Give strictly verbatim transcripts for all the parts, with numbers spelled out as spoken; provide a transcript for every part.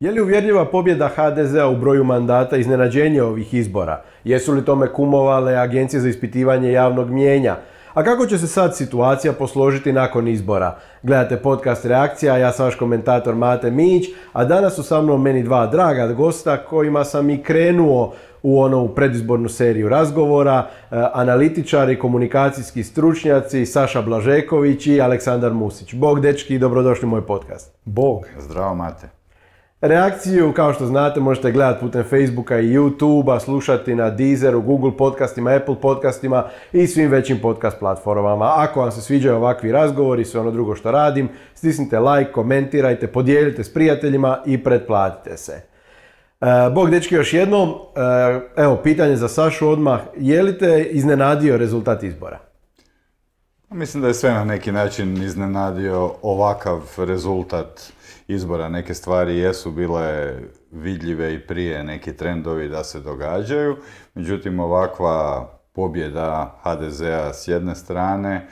Je li uvjerljiva pobjeda ha de zea u broju mandata iznenađenje ovih izbora? Jesu li tome kumovale agencije za ispitivanje javnog mnijenja? A kako će se sad situacija posložiti nakon izbora? Gledate podcast Reakcija, ja sam vaš komentator Mate Mić, a danas su sa mnom meni dva draga gosta kojima sam i krenuo u onu predizbornu seriju razgovora, analitičari, komunikacijski stručnjaci, Saša Blažeković i Aleksandar Musić. Bog dečki i dobrodošli u moj podcast. Bog. Zdravo Mate. Reakciju, kao što znate, možete gledati putem Facebooka i YouTubea, slušati na Deezeru, Google podcastima, Apple podcastima i svim većim podcast platformama. Ako vam se sviđaju ovakvi razgovori i sve ono drugo što radim, stisnite like, komentirajte, podijelite s prijateljima i pretplatite se. Bog dečki još jednom, evo pitanje za Sašu odmah, je li te iznenadio rezultat izbora? Mislim da je sve na neki način iznenadio ovakav rezultat izbora. Neke stvari jesu bile vidljive i prije, neki trendovi da se događaju, međutim ovakva pobjeda ha de zea s jedne strane,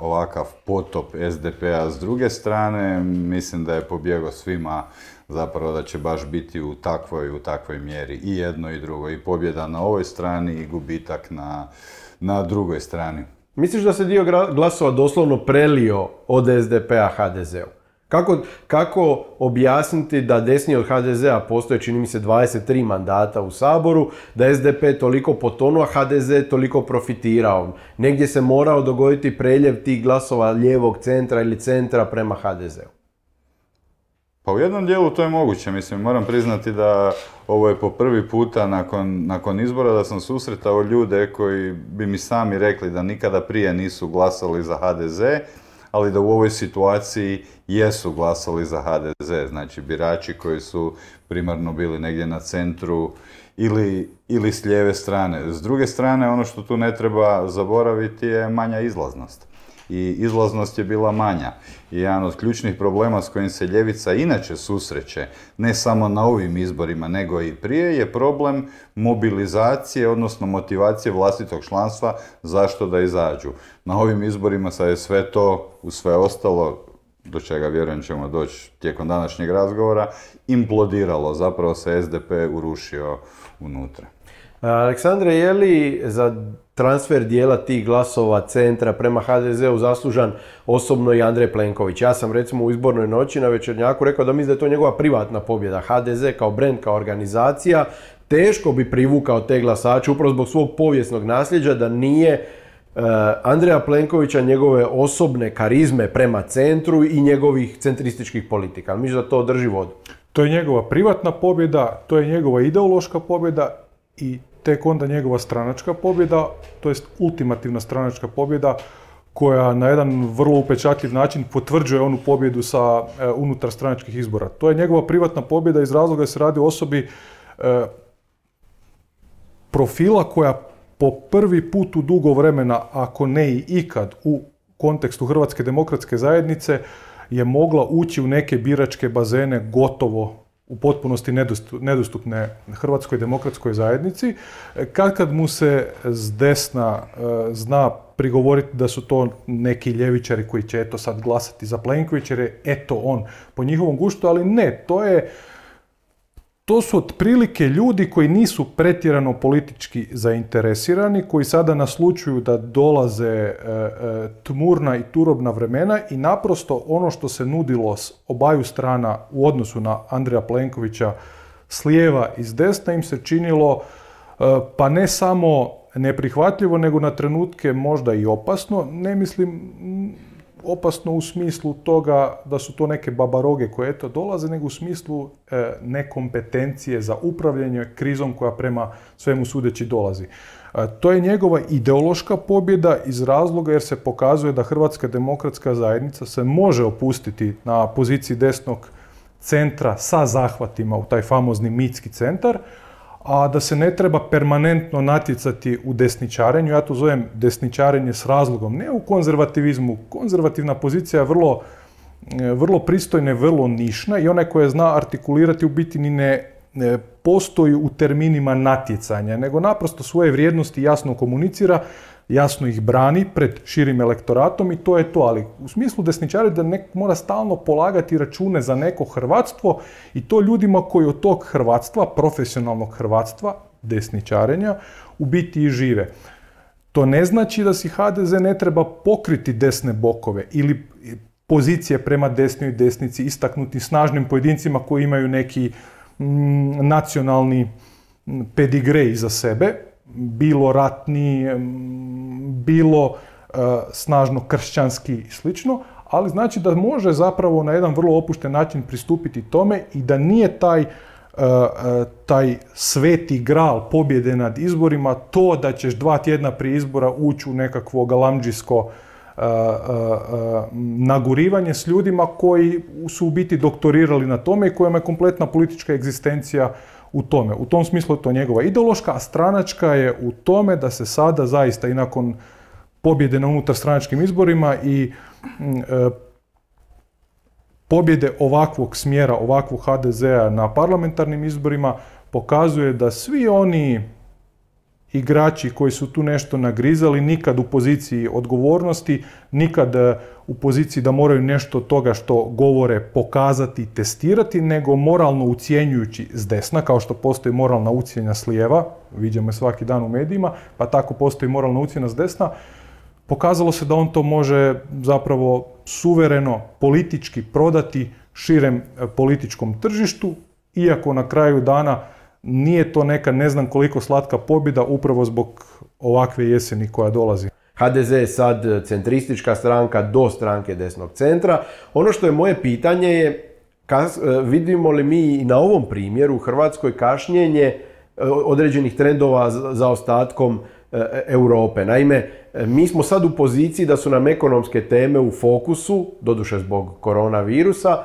ovakav potop es de pea s druge strane, mislim da je pobjegao svima zapravo da će baš biti u takvoj, u takvoj mjeri i jedno i drugo, i pobjeda na ovoj strani i gubitak na, na drugoj strani. Misliš da se dio glasova doslovno prelio od es de pea ha de zeu? Kako, kako objasniti da desni od ha de zea postoje, čini mi se, dvadeset tri mandata u Saboru, da es de pe toliko potonuo, a ha de ze toliko profitirao? Negdje se morao dogoditi preljev tih glasova lijevog centra ili centra prema ha de zeu. Pa u jednom dijelu to je moguće. Mislim, moram priznati da ovo je po prvi puta nakon, nakon izbora da sam susretao ljude koji bi mi sami rekli da nikada prije nisu glasali za ha de ze, ali da u ovoj situaciji jesu glasali za ha de ze. Znači, birači koji su primarno bili negdje na centru ili, ili s lijeve strane. S druge strane, ono što tu ne treba zaboraviti je manja izlaznost. I izlaznost je bila manja. I jedan od ključnih problema s kojim se ljevica inače susreće, ne samo na ovim izborima, nego i prije, je problem mobilizacije, odnosno motivacije vlastitog članstva zašto da izađu. Na ovim izborima sad je sve to, u sve ostalo, do čega vjerujem ćemo doći tijekom današnjeg razgovora, implodiralo. Zapravo se es de pe urušio unutra. Aleksandre, je li za transfer dijela tih glasova centra prema ha de zeu zaslužan osobno i Andrej Plenković? Ja sam recimo u izbornoj noći na Večernjaku rekao da mislim da je to njegova privatna pobjeda. ha de ze kao brend, kao organizacija, teško bi privukao te glasače upravo zbog svog povijesnog nasljeđa da nije uh, Andreja Plenkovića, njegove osobne karizme prema centru i njegovih centrističkih politika. Ali mislim da to drži vodu. To je njegova privatna pobjeda, to je njegova ideološka pobjeda i tek onda njegova stranačka pobjeda, to jest ultimativna stranačka pobjeda koja na jedan vrlo upečatljiv način potvrđuje onu pobjedu sa e, unutar stranačkih izbora. To je njegova privatna pobjeda iz razloga da se radi o osobi e, profila koja po prvi put u dugo vremena, ako ne i ikad, u kontekstu Hrvatske demokratske zajednice je mogla ući u neke biračke bazene gotovo u potpunosti nedostupne Hrvatskoj demokratskoj zajednici. Kad kad mu se s desna zna prigovoriti da su to neki ljevičari koji će eto sad glasati za Plenkovića, jer je eto on po njihovom guštu, ali ne, to je to su otprilike ljudi koji nisu pretjerano politički zainteresirani, koji sada naslućuju da dolaze tmurna i turobna vremena i naprosto ono što se nudilo s obaju strana u odnosu na Andreja Plenkovića s lijeva i s desna im se činilo pa ne samo neprihvatljivo, nego na trenutke možda i opasno. Ne mislim opasno u smislu toga da su to neke babaroge koje eto dolaze, nego u smislu e, nekompetencije za upravljanje krizom koja prema svemu sudeći dolazi. E, to je njegova ideološka pobjeda iz razloga jer se pokazuje da Hrvatska demokratska zajednica se može opustiti na poziciji desnog centra sa zahvatima u taj famozni mitski centar, a da se ne treba permanentno natjecati u desničarenju. Ja to zovem desničarenje s razlogom, ne u konzervativizmu. Konzervativna pozicija je vrlo, vrlo pristojna, vrlo nišna i ona koja zna artikulirati u biti ni ne postoji u terminima natjecanja, nego naprosto svoje vrijednosti jasno komunicira jasno ih brani pred širim elektoratom i to je to, ali u smislu desničari da nek mora stalno polagati račune za neko hrvatstvo i to ljudima koji od tog hrvatstva, profesionalnog hrvatstva, desničarenja, u biti i žive. To ne znači da si ha de ze ne treba pokriti desne bokove ili pozicije prema desnoj i desnici istaknuti snažnim pojedincima koji imaju neki mm, nacionalni pedigrej za sebe, bilo ratni, bilo e, snažno kršćanski i slično, ali znači da može zapravo na jedan vrlo opušten način pristupiti tome i da nije taj, e, taj sveti gral pobjede nad izborima to da ćeš dva tjedna prije izbora ući u nekakvo galamđijsko e, e, nagurivanje s ljudima koji su u biti doktorirali na tome i kojima je kompletna politička egzistencija u tome. U tom smislu je to njegova ideološka, a stranačka je u tome da se sada zaista i nakon pobjede na unutar stranačkim izborima i e, pobjede ovakvog smjera, ovakvog ha de zea na parlamentarnim izborima pokazuje da svi oni igrači koji su tu nešto nagrizali nikad u poziciji odgovornosti, nikad u poziciji da moraju nešto toga što govore pokazati i testirati, nego moralno ucijenjujući s desna, kao što postoji moralna ucijenja s lijeva, viđamo svaki dan u medijima, pa tako postoji moralna ucijenja s desna, pokazalo se da on to može zapravo suvereno politički prodati širem političkom tržištu, iako na kraju dana nije to neka ne znam koliko slatka pobjeda upravo zbog ovakve jeseni koja dolazi. ha de ze je sad centristička stranka do stranke desnog centra. Ono što je moje pitanje je vidimo li mi i na ovom primjeru u Hrvatskoj kašnjenje određenih trendova za ostatkom Europe. Naime, mi smo sad u poziciji da su nam ekonomske teme u fokusu, doduše zbog koronavirusa,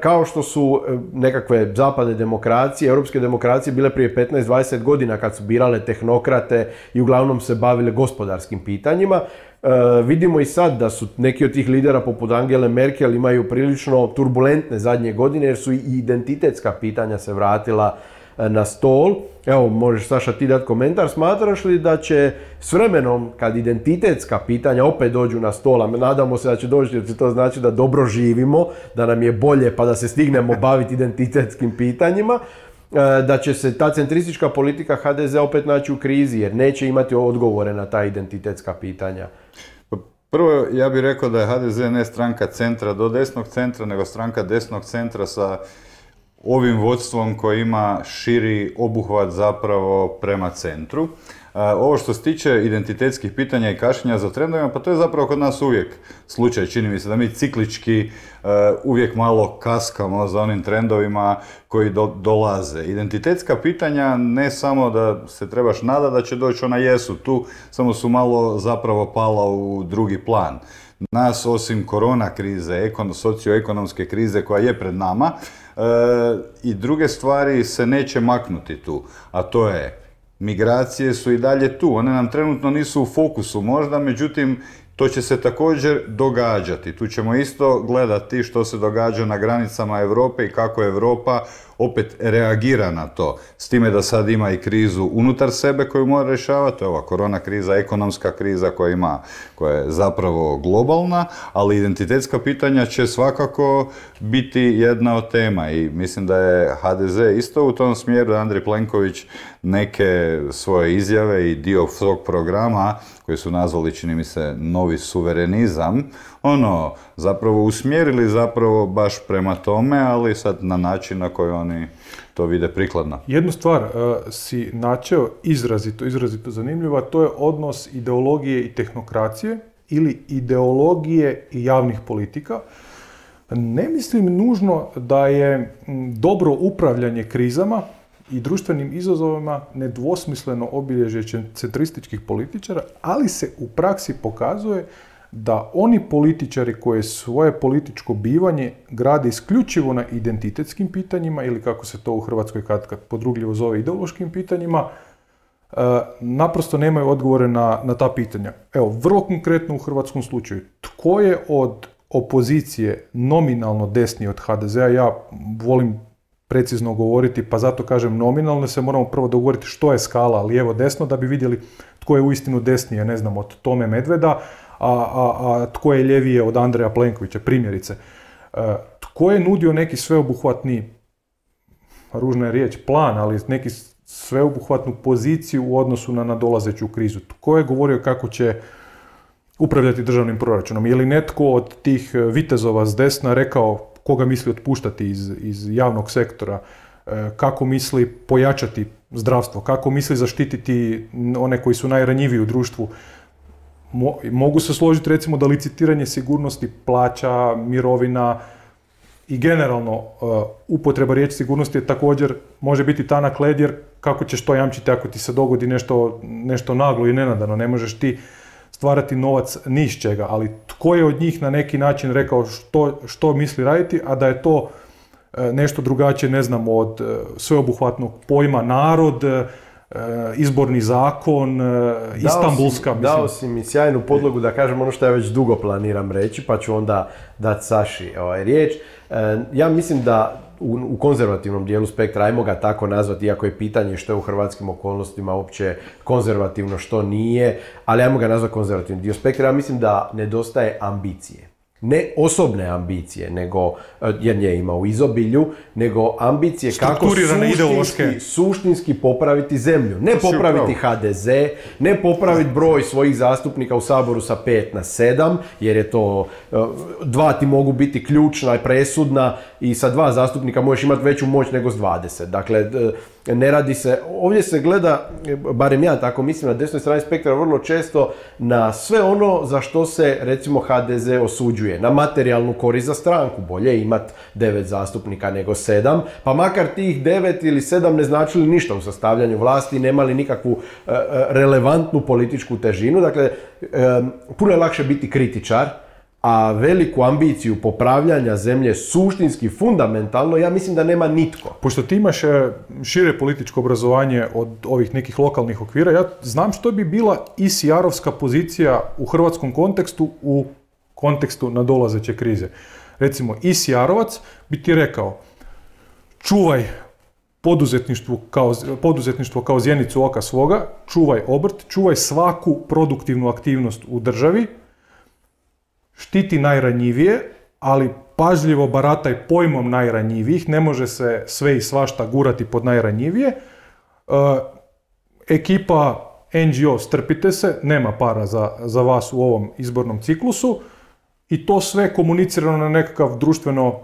kao što su nekakve zapadne demokracije, europske demokracije bile prije petnaest dvadeset godina kad su birale tehnokrate i uglavnom se bavile gospodarskim pitanjima. E, vidimo i sad da su neki od tih lidera poput Angele Merkel imaju prilično turbulentne zadnje godine jer su i identitetska pitanja se vratila na stol. Evo, možeš Saša ti dati komentar, smatraš li da će s vremenom kad identitetska pitanja opet dođu na stol, a nadamo se da će doći jer će to znači da dobro živimo, da nam je bolje pa da se stignemo baviti identitetskim pitanjima, da će se ta centristička politika ha de ze opet naći u krizi jer neće imati odgovore na ta identitetska pitanja? Prvo, ja bih rekao da je ha de ze ne stranka centra do desnog centra, nego stranka desnog centra sa ovim vodstvom koji ima širi obuhvat zapravo prema centru. Ovo što se tiče identitetskih pitanja i kašnjenja za trendovima, pa to je zapravo kod nas uvijek slučaj. Čini mi se da mi ciklički uvijek malo kaskamo za onim trendovima koji do, dolaze. Identitetska pitanja ne samo da se trebaš nadati da će doći, ona jesu tu, samo su malo zapravo pala u drugi plan. Nas, osim korona krize, socioekonomske krize koja je pred nama, e, i druge stvari se neće maknuti tu, a to je migracije su i dalje tu, one nam trenutno nisu u fokusu možda, međutim to će se također događati. Tu ćemo isto gledati što se događa na granicama Europe i kako Europa opet reagira na to. S time da sad ima i krizu unutar sebe koju mora rješavati, ova korona kriza, ekonomska kriza koja ima, koja je zapravo globalna, ali identitetska pitanja će svakako biti jedna od tema i mislim da je ha de ze isto u tom smjeru, da Andrej Plenković neke svoje izjave i dio svog programa koji su nazvali, čini mi se, novi suverenizam, ono, zapravo usmjerili zapravo baš prema tome, ali sad na način na koji oni to vide prikladno. Jednu stvar uh, si načeo izrazito, izrazito zanimljiva, to je odnos ideologije i tehnokracije ili ideologije i javnih politika. Ne mislim nužno da je dobro upravljanje krizama i društvenim izazovima nedvosmisleno obilježje centrističkih političara, ali se u praksi pokazuje da oni političari koje svoje političko bivanje grade isključivo na identitetskim pitanjima ili kako se to u Hrvatskoj kad, kad podrugljivo zove ideološkim pitanjima, e, naprosto nemaju odgovore na, na ta pitanja. Evo, vrlo konkretno u hrvatskom slučaju, tko je od opozicije nominalno desniji od ha de zea, ja volim precizno govoriti, pa zato kažem nominalno se moramo prvo dogovoriti što je skala lijevo-desno da bi vidjeli tko je uistinu desnije, ne znam, od Tome Medveda, a, a, a tko je ljevije od Andreja Plenkovića, primjerice. E, tko je nudio neki sveobuhvatni, ružna je riječ, plan, ali neki sveobuhvatnu poziciju u odnosu na nadolazeću krizu? Tko je govorio kako će upravljati državnim proračunom? Je li netko od tih vitezova s desna rekao koga misli otpuštati iz, iz javnog sektora, kako misli pojačati zdravstvo, kako misli zaštititi one koji su najranjiviji u društvu? Mo, mogu se složiti recimo da licitiranje sigurnosti plaća, mirovina i generalno upotreba riječi sigurnosti je također može biti tanak led, jer kako ćeš to jamčiti ako ti se dogodi nešto, nešto naglo i nenadano, ne možeš ti stvarati novac ni iz čega, ali tko je od njih na neki način rekao što, što misli raditi, a da je to nešto drugačije, ne znam, od sveobuhvatnog pojma narod, izborni zakon, Istanbulska. Dao si mi sjajnu podlogu da kažem ono što ja već dugo planiram reći, pa ću onda dati Saši ovaj riječ. Ja mislim da u konzervativnom dijelu spektra, ajmo ga tako nazvati, iako je pitanje što je u hrvatskim okolnostima uopće konzervativno, što nije, ali ajmo ga nazvati konzervativni dio spektra. Ja mislim da nedostaje ambicije. Ne osobne ambicije, nego, jer nje ima u izobilju, nego ambicije kako suštinski, suštinski popraviti zemlju. Ne popraviti ha de ze, ne popraviti broj svojih zastupnika u Saboru sa pet na sedam, jer je to, dva ti mogu biti ključna i presudna i sa dva zastupnika možeš imati veću moć nego s dvadeset. Dakle, ne radi se, ovdje se gleda, barem ja tako mislim, na desnoj strani spektra vrlo često na sve ono za što se recimo ha de ze osuđuje. Na materijalnu korist za stranku, bolje imati devet zastupnika nego sedam, pa makar tih devet ili sedam ne značili ništa u sastavljanju vlasti, nemali nikakvu e, relevantnu političku težinu. Dakle, e, puno je lakše biti kritičar, a veliku ambiciju popravljanja zemlje suštinski, fundamentalno, ja mislim da nema nitko. Pošto ti imaš šire političko obrazovanje od ovih nekih lokalnih okvira, ja znam što bi bila i ce er-ovska pozicija u hrvatskom kontekstu, u kontekstu nadolazeće krize. Recimo, i ce er-ovac bi ti rekao, čuvaj poduzetništvo kao, poduzetništvo kao zjenicu oka svoga, čuvaj obrt, čuvaj svaku produktivnu aktivnost u državi, štiti najranjivije, ali pažljivo barataj pojmom najranjivijih, ne može se sve i svašta gurati pod najranjivije. E, ekipa en ge o, strpite se, nema para za, za vas u ovom izbornom ciklusu, i to sve komunicirano na nekakav društveno,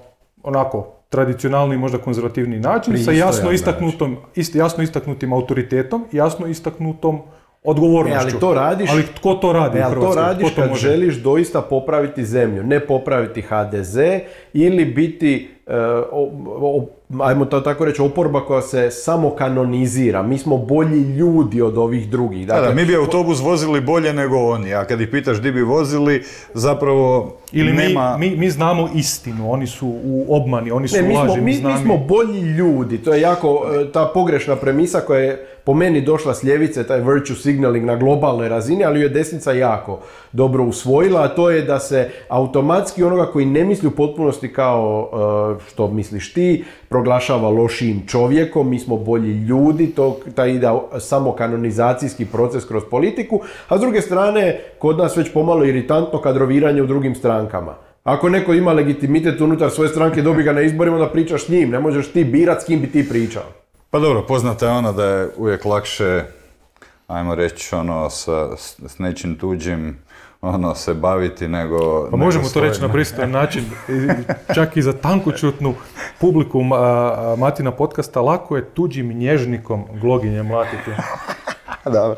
onako, tradicionalni, možda konzervativni način, sa jasno, istaknutom, ist, jasno istaknutim autoritetom, jasno istaknutom odgovornošću. Ne, ali to radiš, ali tko to radi ne, ali u Hrvatskoj? To radiš to kad može? Želiš doista popraviti zemlju, ne popraviti ha de ze ili biti, e, o, o, ajmo to tako reći, oporba koja se samo kanonizira. Mi smo bolji ljudi od ovih drugih. Dakle, da, da, mi bi autobus vozili bolje nego oni, a kad ih pitaš gdje bi vozili, zapravo ili nema... Mi, mi, mi znamo istinu, oni su u obmani, oni su ne, mi smo, laži. Mi, mi, mi smo bolji ljudi, to je jako ta pogrešna premisa koja je po meni došla s ljevice, taj virtue signaling na globalnoj razini, ali ju je desnica jako dobro usvojila, a to je da se automatski onoga koji ne misli u potpunosti kao što misliš ti, proglašava lošijim čovjekom, mi smo bolji ljudi, to taj ide samo kanonizacijski proces kroz politiku, a s druge strane, kod nas već pomalo iritantno kadroviranje u drugim strankama. Ako neko ima legitimitet unutar svoje stranke, dobi ga na izborima, da pričaš s njim, ne možeš ti birat s kim bi ti pričao. Pa dobro, poznata je ona da je uvijek lakše, ajmo reći, ono, sa, s nečim tuđim, ono, se baviti nego... Pa možemo nego to reći na pristojan način, čak i za tankoćutnu publiku Matina podcasta, lako je tuđim nježnikom gloginje mlatiti. Dobro.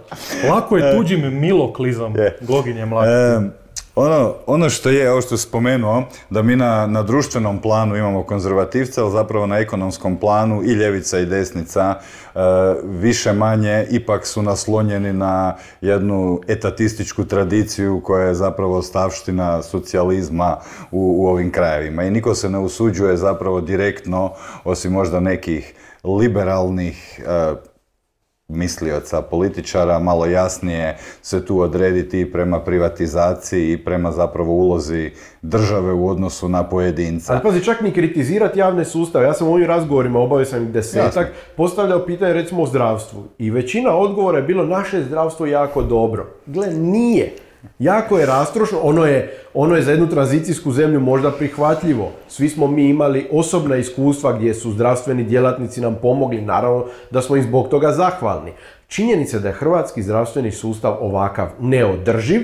Lako je tuđim miloklizom gloginje mlatiti. E, ono, ono što je, ovo što spomenuo, da mi na, na društvenom planu imamo konzervativce, ali zapravo na ekonomskom planu i ljevica i desnica e, više manje ipak su naslonjeni na jednu etatističku tradiciju koja je zapravo ostavština socijalizma u, u ovim krajevima. I niko se ne usuđuje zapravo direktno, osim možda nekih liberalnih e, mislioca, političara, malo jasnije se tu odrediti i prema privatizaciji i prema zapravo ulozi države u odnosu na pojedinca. Ali pazi, čak ni kritizirati javne sustave. Ja sam u ovim razgovorima, obavio sam desetak, Jasne. postavljao pitanje recimo o zdravstvu. I većina odgovora je bilo naše zdravstvo jako dobro. Gle, nije. Jako je rastrošno, ono je, ono je za jednu tranzicijsku zemlju možda prihvatljivo. Svi smo mi imali osobna iskustva gdje su zdravstveni djelatnici nam pomogli, naravno da smo im zbog toga zahvalni. Činjenica je da je hrvatski zdravstveni sustav ovakav neodrživ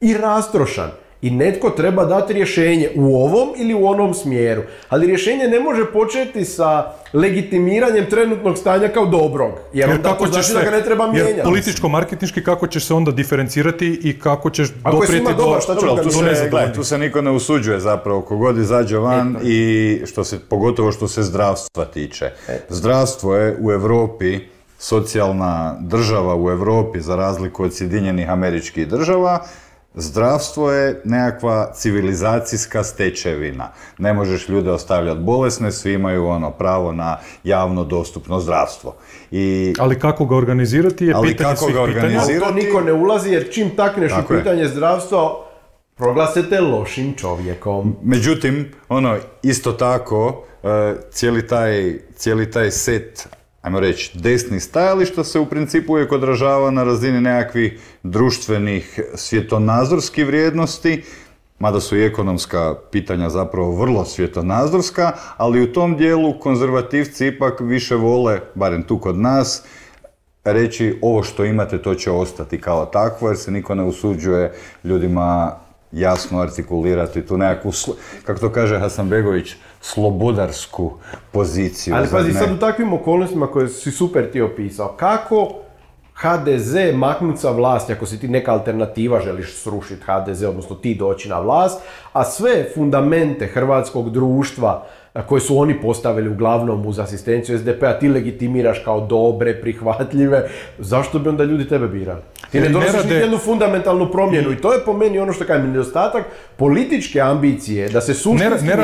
i rastrošan. I netko treba dati rješenje u ovom ili u onom smjeru. Ali rješenje ne može početi sa legitimiranjem trenutnog stanja kao dobrog. Jer, jer tako znači se, da ga ne treba mijenjati. Jer političko-marketinški kako ćeš se onda diferencirati i kako ćeš doprijeti do... Dobar, šta ću Dobar, tu, se, gledaj, tu se niko ne usuđuje zapravo kogod izađe van Eto. i što se, pogotovo što se zdravstva tiče. Eto. Zdravstvo je u Europi socijalna država u Europi za razliku od Sjedinjenih Američkih Država. Zdravstvo je nekakva civilizacijska stečevina. Ne možeš ljude ostavljati bolesne, svi imaju ono pravo na javno dostupno zdravstvo. I... Ali kako ga organizirati je ali pitanje svih pitanja. Ali to niko ne ulazi jer čim takneš Tako u pitanje je. zdravstva, proglasite lošim čovjekom. Međutim, ono, isto tako, cijeli taj, cijeli taj set ajmo reći, desnih stajališta se u principu uvijek odražava na razini nekakvih društvenih svjetonazorskih vrijednosti, mada su i ekonomska pitanja zapravo vrlo svjetonazorska, ali u tom dijelu konzervativci ipak više vole, barem tu kod nas, reći ovo što imate to će ostati kao takvo, jer se niko ne usuđuje ljudima jasno artikulirati tu nekakvu, kako to kaže Hasanbegović, slobodarsku poziciju. Ali pazi, sad u takvim okolnostima koje si super ti opisao, kako ha de ze maknuti sa vlasti, ako si ti neka alternativa želiš srušiti ha de ze, odnosno ti doći na vlast, a sve fundamente hrvatskog društva koje su oni postavili uglavnom uz asistenciju es de pe a ti legitimiraš kao dobre, prihvatljive, zašto bi onda ljudi tebe birali? Ti ne donosiš ni jednu fundamentalnu promjenu i to je po meni ono što kažem nedostatak političke ambicije da se suštinski... Ne,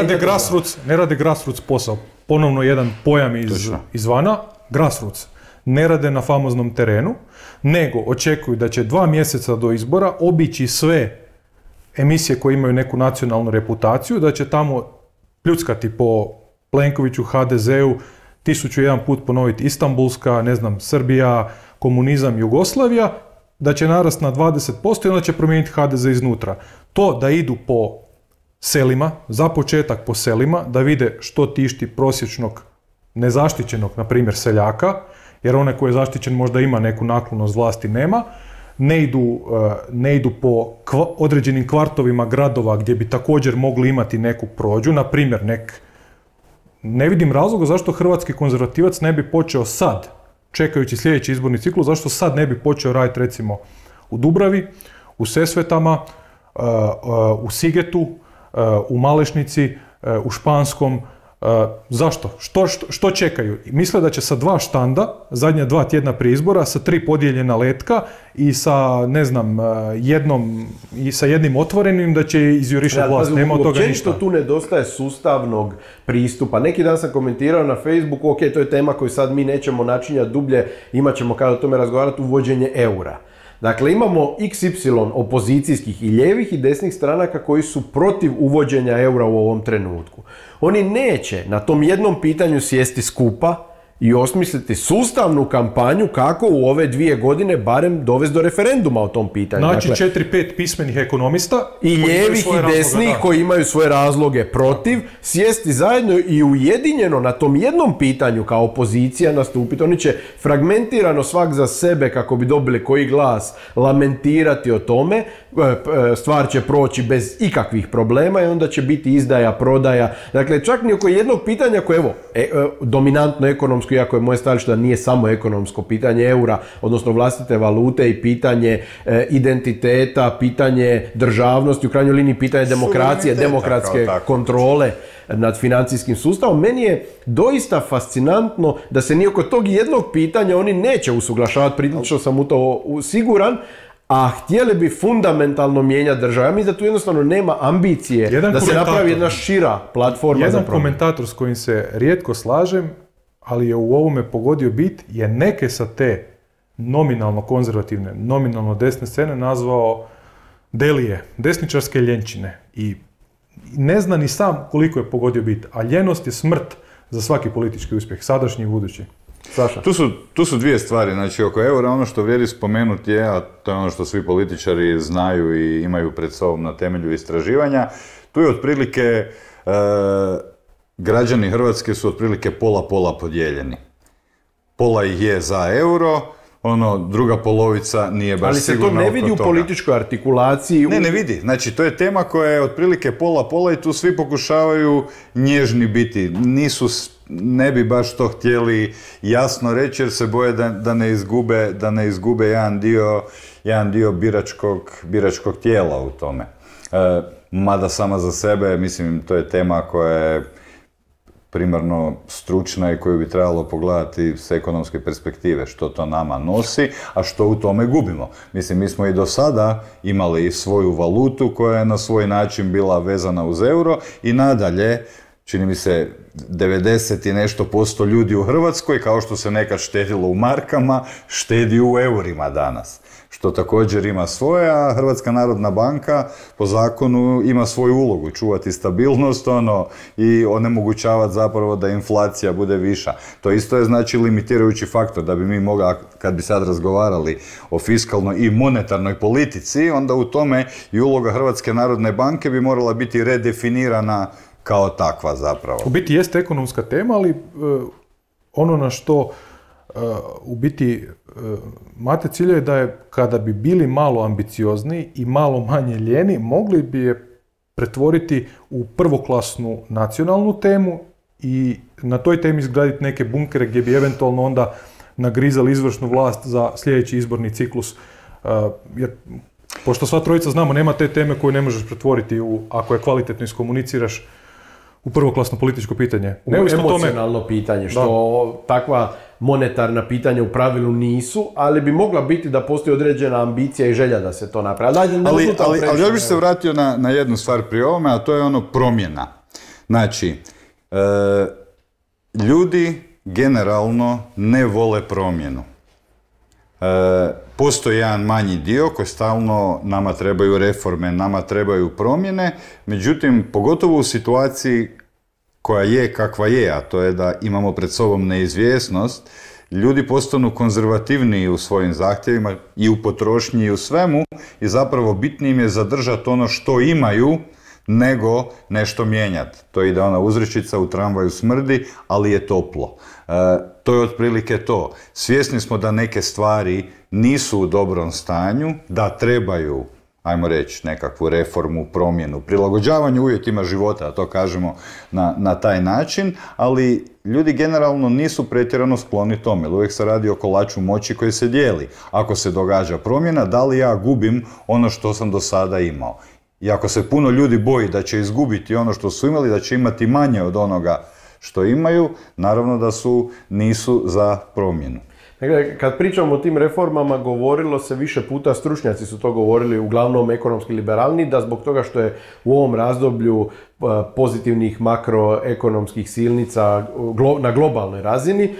ne rade grassroots posao, ponovno jedan pojam iz, izvana, grassroots. Ne rade na famoznom terenu, nego očekuju da će dva mjeseca do izbora obići sve emisije koje imaju neku nacionalnu reputaciju, da će tamo pljuckati po Plenkoviću, ha de zeu, tisuću jedan put ponoviti Istanbulska, ne znam, Srbija, komunizam, Jugoslavija, da će narast na dvadeset posto i onda će promijeniti ha de ze iznutra. To da idu po selima, za početak po selima, da vide što tišti prosječnog, nezaštićenog, na primjer, seljaka, jer onaj koji je zaštićen možda ima neku naklonost vlasti, nema, ne idu, ne idu po kva, određenim kvartovima gradova gdje bi također mogli imati neku prođu, na primjer, nek, ne vidim razloga zašto hrvatski konzervativac ne bi počeo sad, čekajući sljedeći izborni ciklus, zašto sad ne bi počeo raditi recimo u Dubravi, u Sesvetama, u Sigetu, u Malešnici, u Španskom. Uh, zašto? Što, što, što čekaju? Misle da će sa dva štanda, zadnja dva tjedna prije izbora, sa tri podijeljena letka i sa, ne znam, jednom, i sa jednim otvorenim da će izjurišati vlast. Nema od toga ništa. Tu nedostaje sustavnog pristupa. Neki dan sam komentirao na Facebooku, ok, to je tema koju sad mi nećemo načinjati dublje, imat ćemo kada o tome razgovarati, uvođenje eura. Dakle, imamo iks ipsilon opozicijskih i ljevih i desnih stranaka koji su protiv uvođenja eura u ovom trenutku. Oni neće na tom jednom pitanju sjesti skupa i osmisliti sustavnu kampanju kako u ove dvije godine barem dovesti do referenduma o tom pitanju. Znači dakle, četiri pet pismenih ekonomista i ljevih i desnih da. koji imaju svoje razloge protiv, sjesti zajedno i ujedinjeno na tom jednom pitanju kao opozicija nastupiti. Oni će fragmentirano svak za sebe kako bi dobili koji glas lamentirati o tome. Stvar će proći bez ikakvih problema i onda će biti izdaja, prodaja. Dakle, čak ni oko jednog pitanja koje evo, e, e, dominantno ekonomsko, iako je moje stajalište da nije samo ekonomsko pitanje eura, odnosno vlastite valute i pitanje e, identiteta, pitanje državnosti, u krajnjoj liniji pitanje demokracije, demokratske kontrole nad financijskim sustavom. Meni je doista fascinantno da se ni oko tog jednog pitanja oni neće usuglašavati, prilično sam u to siguran, a htjeli bi fundamentalno mijenjati državu. Ja mislim da tu jednostavno nema ambicije jedan da se napravi jedna šira platforma. Jedan komentator s kojim se rijetko slažem, ali je u ovome pogodio bit, je neke sa te nominalno konzervativne, nominalno desne scene nazvao delije, desničarske ljenčine. I ne zna ni sam koliko je pogodio bit, a ljenost je smrt za svaki politički uspjeh, sadašnji i budući. Saša? Tu su, tu su dvije stvari, znači oko eura ono što vrijedi spomenuti je, a to je ono što svi političari znaju i imaju pred sobom na temelju istraživanja, tu je otprilike, e, građani Hrvatske su otprilike pola-pola podijeljeni. Pola ih je za euro, ono, druga polovica nije baš sigurna oko toga. Ali se to ne vidi u političkoj artikulaciji? Ne, ne vidi. Znači, to je tema koja je otprilike pola-pola i tu svi pokušavaju nježni biti. Nisu, ne bi baš to htjeli jasno reći jer se boje da, da ne izgube, da ne izgube jedan dio, jedan dio biračkog, biračkog tijela u tome. E, mada sama za sebe, mislim, to je tema koja je primarno stručna i koju bi trebalo pogledati s ekonomske perspektive, što to nama nosi, a što u tome gubimo. Mislim, mi smo i do sada imali svoju valutu koja je na svoj način bila vezana uz euro i nadalje, čini mi se, devedeset i nešto posto ljudi u Hrvatskoj, kao što se nekad štedilo u markama, štedi u eurima danas. Što također ima svoje, a Hrvatska narodna banka po zakonu ima svoju ulogu, čuvati stabilnost ono, i onemogućavati zapravo da inflacija bude viša. To isto je znači limitirajući faktor, da bi mi mogli, kad bi sad razgovarali o fiskalnoj i monetarnoj politici, onda u tome i uloga Hrvatske narodne banke bi morala biti redefinirana kao takva zapravo. U biti jeste ekonomska tema, ali uh, ono na što uh, u biti uh, Mate cilj je da je kada bi bili malo ambiciozni i malo manje ljeni, mogli bi je pretvoriti u prvoklasnu nacionalnu temu i na toj temi izgraditi neke bunkere gdje bi eventualno onda nagrizali izvršnu vlast za sljedeći izborni ciklus. Uh, jer, pošto sva trojica znamo, nema te teme koju ne možeš pretvoriti u, ako je kvalitetno iskomuniciraš, u prvoklasno političko pitanje. U emocionalno tome... pitanje, što da. Takva monetarna pitanja u pravilu nisu, ali bi mogla biti da postoji određena ambicija i želja da se to napravi. Ali, ali, ali, ali još bih se vratio na, na jednu stvar prije ovome, a to je ono promjena. Znači, e, ljudi generalno ne vole promjenu. E, Postoji jedan manji dio koji stalno nama trebaju reforme, nama trebaju promjene, međutim, pogotovo u situaciji koja je kakva je, a to je da imamo pred sobom neizvjesnost, ljudi postanu konzervativniji u svojim zahtjevima i u potrošnji i u svemu i zapravo bitnije im je zadržati ono što imaju nego nešto mijenjati. To ide ona uzrečica, u tramvaju smrdi, ali je toplo. E, to je otprilike to. Svjesni smo da neke stvari nisu u dobrom stanju, da trebaju, ajmo reći, nekakvu reformu, promjenu, prilagođavanje uvjetima života, to kažemo na, na taj način, ali ljudi generalno nisu pretjerano skloni tome. Uvijek se radi o kolaču moći koji se dijeli. Ako se događa promjena, da li ja gubim ono što sam do sada imao? I ako se puno ljudi boji da će izgubiti ono što su imali, da će imati manje od onoga što imaju, naravno da su nisu za promjenu. Dakle, kad pričamo o tim reformama, govorilo se više puta, stručnjaci su to govorili, uglavnom ekonomski liberalni, da zbog toga što je u ovom razdoblju pozitivnih makroekonomskih silnica na globalnoj razini,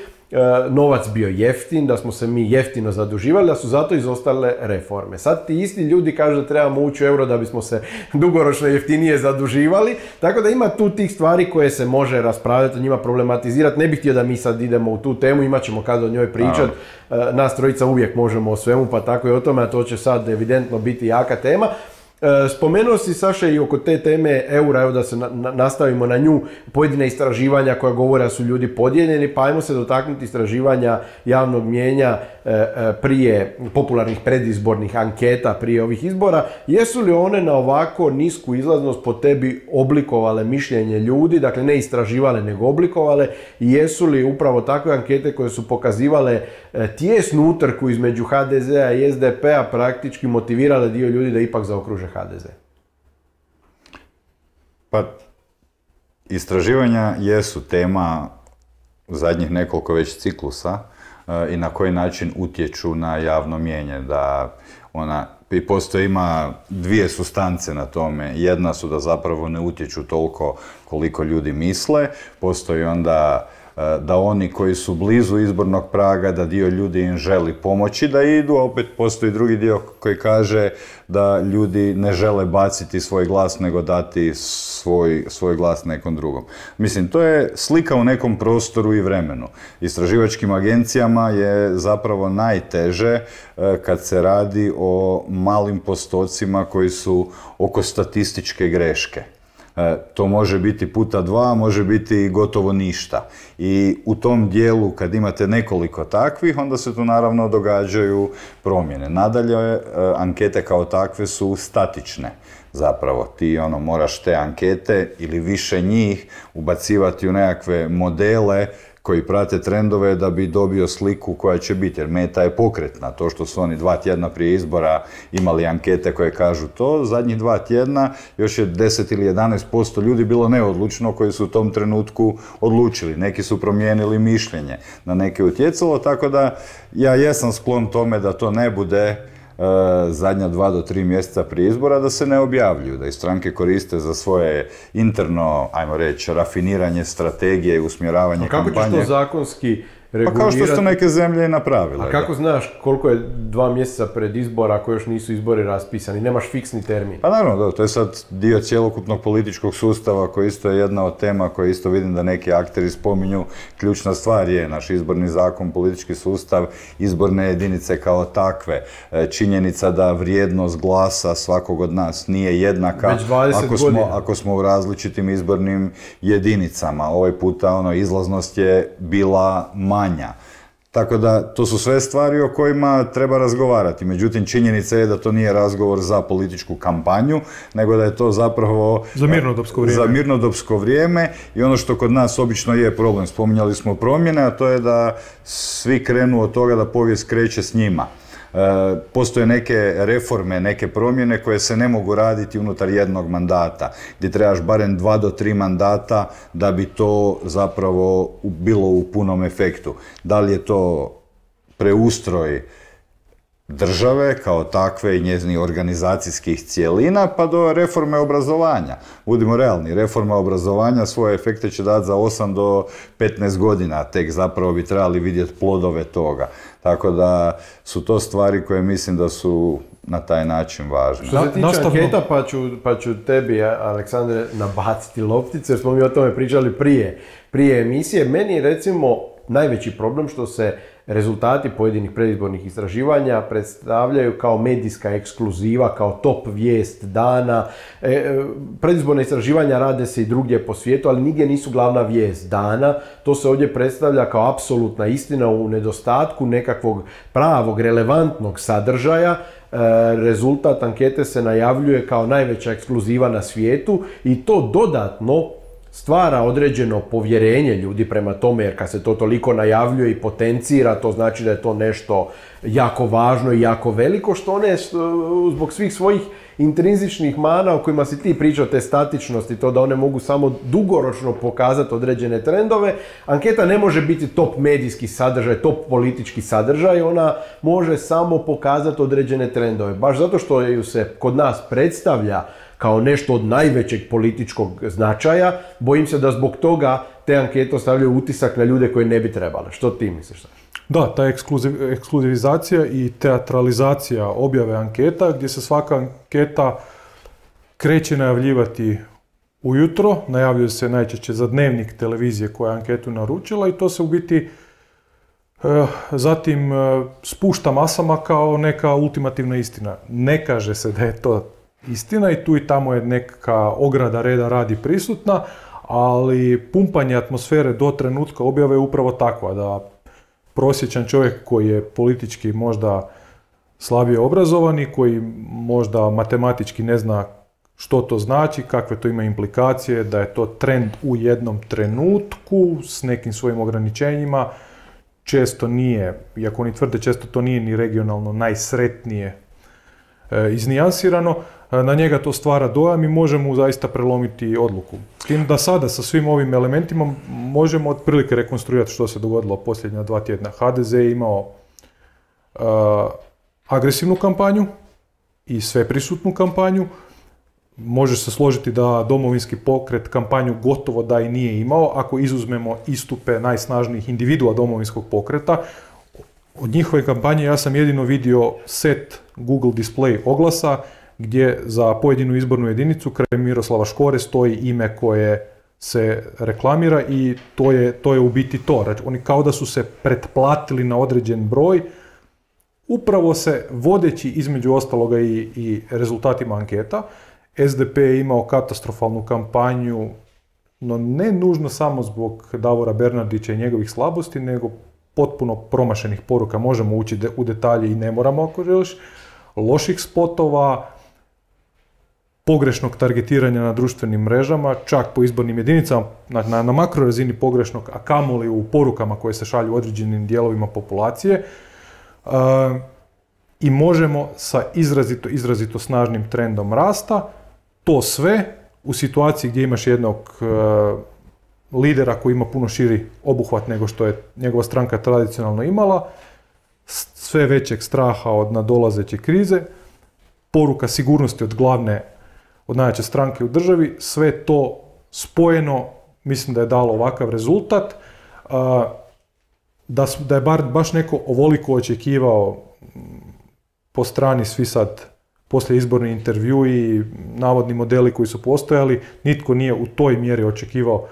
novac bio jeftin, da smo se mi jeftino zaduživali, da su zato izostale reforme. Sad ti isti ljudi kažu da trebamo ući u euro da bismo se dugoročno jeftinije zaduživali, tako da ima tu tih stvari koje se može raspravljati, o njima problematizirati. Ne bih htio da mi sad idemo u tu temu, imat ćemo kad o njoj pričati. Nas trojica uvijek možemo o svemu, pa tako i o tome, a to će sad evidentno biti jaka tema. Spomenuo si, Saša, i oko te teme eura, evo da se na, na, nastavimo na nju, pojedine istraživanja koja govore da su ljudi podijeljeni, pa ajmo se dotaknuti istraživanja javnog mjenja e, e, prije popularnih predizbornih anketa, prije ovih izbora. Jesu li one na ovako nisku izlaznost po tebi oblikovale mišljenje ljudi, dakle ne istraživale nego oblikovale, i jesu li upravo takve ankete koje su pokazivale e, tijesnu utrku između ha de zea i es de pea praktički motivirale dio ljudi da ipak zaokruže ha de ze? Pa, istraživanja jesu tema zadnjih nekoliko već ciklusa e, i na koji način utječu na javno mjenje. Da ona, i postoje, ima dvije substance na tome. Jedna su da zapravo ne utječu toliko koliko ljudi misle. Postoji onda da oni koji su blizu izbornog praga, da dio ljudi im želi pomoći da idu, a opet postoji drugi dio koji kaže da ljudi ne žele baciti svoj glas, nego dati svoj, svoj glas nekom drugom. Mislim, to je slika u nekom prostoru i vremenu. Istraživačkim agencijama je zapravo najteže kad se radi o malim postocima koji su oko statističke greške. To može biti puta dva, može biti gotovo ništa. I u tom dijelu kad imate nekoliko takvih, onda se tu naravno događaju promjene. Nadalje, ankete kao takve su statične. Zapravo, ti ono, moraš te ankete ili više njih ubacivati u nekakve modele koji prate trendove da bi dobio sliku koja će biti, jer meta je pokretna. To što su oni dva tjedna prije izbora imali ankete koje kažu to, zadnjih dva tjedna još je deset ili jedanaest posto ljudi bilo neodlučno koji su u tom trenutku odlučili. Neki su promijenili mišljenje, na neke utjecalo, tako da ja jesam sklon tome da to ne bude zadnja dva do tri mjeseca prije izbora, da se ne objavljuju, da i stranke koriste za svoje interno, ajmo reći, rafiniranje strategije i usmjeravanje kampanje. Kako ćeš to zakonski regulirati? Pa kao što su neke zemlje i napravile. A kako znaš koliko je dva mjeseca pred izbora ako još nisu izbori raspisani? Nemaš fiksni termin? Pa naravno, to je sad dio cjelokupnog političkog sustava koji isto je jedna od tema koje isto vidim da neki akteri spominju. Ključna stvar je naš izborni zakon, politički sustav, izborne jedinice kao takve. Činjenica da vrijednost glasa svakog od nas nije jednaka ako smo, ako smo u različitim izbornim jedinicama. Ovaj puta ono, izlaznost je bila manja. Tako da, to su sve stvari o kojima treba razgovarati. Međutim, činjenica je da to nije razgovor za političku kampanju, nego da je to zapravo za mirnodopsko vrijeme. Za mirnodopsko vrijeme. I ono što kod nas obično je problem, spominjali smo promjene, a to je da svi krenu od toga da povijest kreće s njima. Postoje neke reforme, neke promjene koje se ne mogu raditi unutar jednog mandata, gdje trebaš barem dva do tri mandata da bi to zapravo bilo u punom efektu. Da li je to preustroj države kao takve i njezinih organizacijskih cijelina, pa do reforme obrazovanja. Budimo realni, reforma obrazovanja svoje efekte će dati za osam do petnaest godina, tek zapravo bi trebali vidjeti plodove toga. Tako da su to stvari koje mislim da su na taj način važne. Što se tiče anketa, pa ću, pa ću tebi, Aleksandre, nabaciti loptice, jer smo mi o tome pričali prije, prije emisije. Meni je recimo najveći problem što se rezultati pojedinih predizbornih istraživanja predstavljaju kao medijska ekskluziva, kao top vijest dana. E, predizborne istraživanja rade se i drugdje po svijetu, ali nigdje nisu glavna vijest dana. To se ovdje predstavlja kao apsolutna istina u nedostatku nekakvog pravog, relevantnog sadržaja. E, rezultat ankete se najavljuje kao najveća ekskluziva na svijetu i to dodatno stvara određeno povjerenje ljudi prema tome, jer kad se to toliko najavljuje i potencira, to znači da je to nešto jako važno i jako veliko, što one zbog svih svojih intrinzičnih mana o kojima si ti pričao, te statičnosti, to da one mogu samo dugoročno pokazati određene trendove. Anketa ne može biti top medijski sadržaj, top politički sadržaj, ona može samo pokazati određene trendove. Baš zato što ju se kod nas predstavlja kao nešto od najvećeg političkog značaja, bojim se da zbog toga te ankete ostavljaju utisak na ljude koje ne bi trebale. Što ti misliš? Da, ta ekskluziv, ekskluzivizacija i teatralizacija objave anketa, gdje se svaka anketa kreće najavljivati ujutro, najavljuje se najčešće za dnevnik televizije koja je anketu naručila i to se u biti e, zatim e, spušta masama kao neka ultimativna istina. Ne kaže se da je to istina i tu i tamo je neka ograda reda radi prisutna, ali pumpanje atmosfere do trenutka objave je upravo takva da prosječan čovjek koji je politički možda slabije obrazovan i koji možda matematički ne zna što to znači, kakve to ima implikacije, da je to trend u jednom trenutku s nekim svojim ograničenjima, često nije, iako oni tvrde, često to nije ni regionalno najsretnije iznijansirano, na njega to stvara dojam i možemo zaista prelomiti odluku. S tim da sada sa svim ovim elementima možemo otprilike rekonstruirati što se dogodilo posljednja dva tjedna. ha de ze je imao uh, agresivnu kampanju i sveprisutnu kampanju. Može se složiti da Domovinski pokret kampanju gotovo da i nije imao, ako izuzmemo istupe najsnažnijih individua Domovinskog pokreta. Od njihove kampanje ja sam jedino vidio set Google display oglasa, gdje za pojedinu izbornu jedinicu kraj Miroslava Škore stoji ime koje se reklamira i to je, to je u biti to. Oni kao da su se pretplatili na određen broj, upravo se vodeći između ostaloga i, i rezultatima anketa. S D P je imao katastrofalnu kampanju, no ne nužno samo zbog Davora Bernardića i njegovih slabosti, nego potpuno promašenih poruka, možemo ući de, u detalje i ne moramo ako želiš, loših spotova, pogrešnog targetiranja na društvenim mrežama, čak po izbornim jedinicama, na, na, na makro razini pogrešnog, a kamoli u porukama koje se šalju određenim dijelovima populacije. E, I možemo sa izrazito, izrazito snažnim trendom rasta, to sve u situaciji gdje imaš jednog e, lidera koji ima puno širi obuhvat nego što je njegova stranka tradicionalno imala, sve većeg straha od nadolazeće krize, poruka sigurnosti od glavne, od najjače stranke u državi, sve to spojeno, mislim da je dalo ovakav rezultat, da, da je bar, baš neko ovoliko očekivao po strani svi sad poslije izborni intervju i navodni modeli koji su postojali, nitko nije u toj mjeri očekivao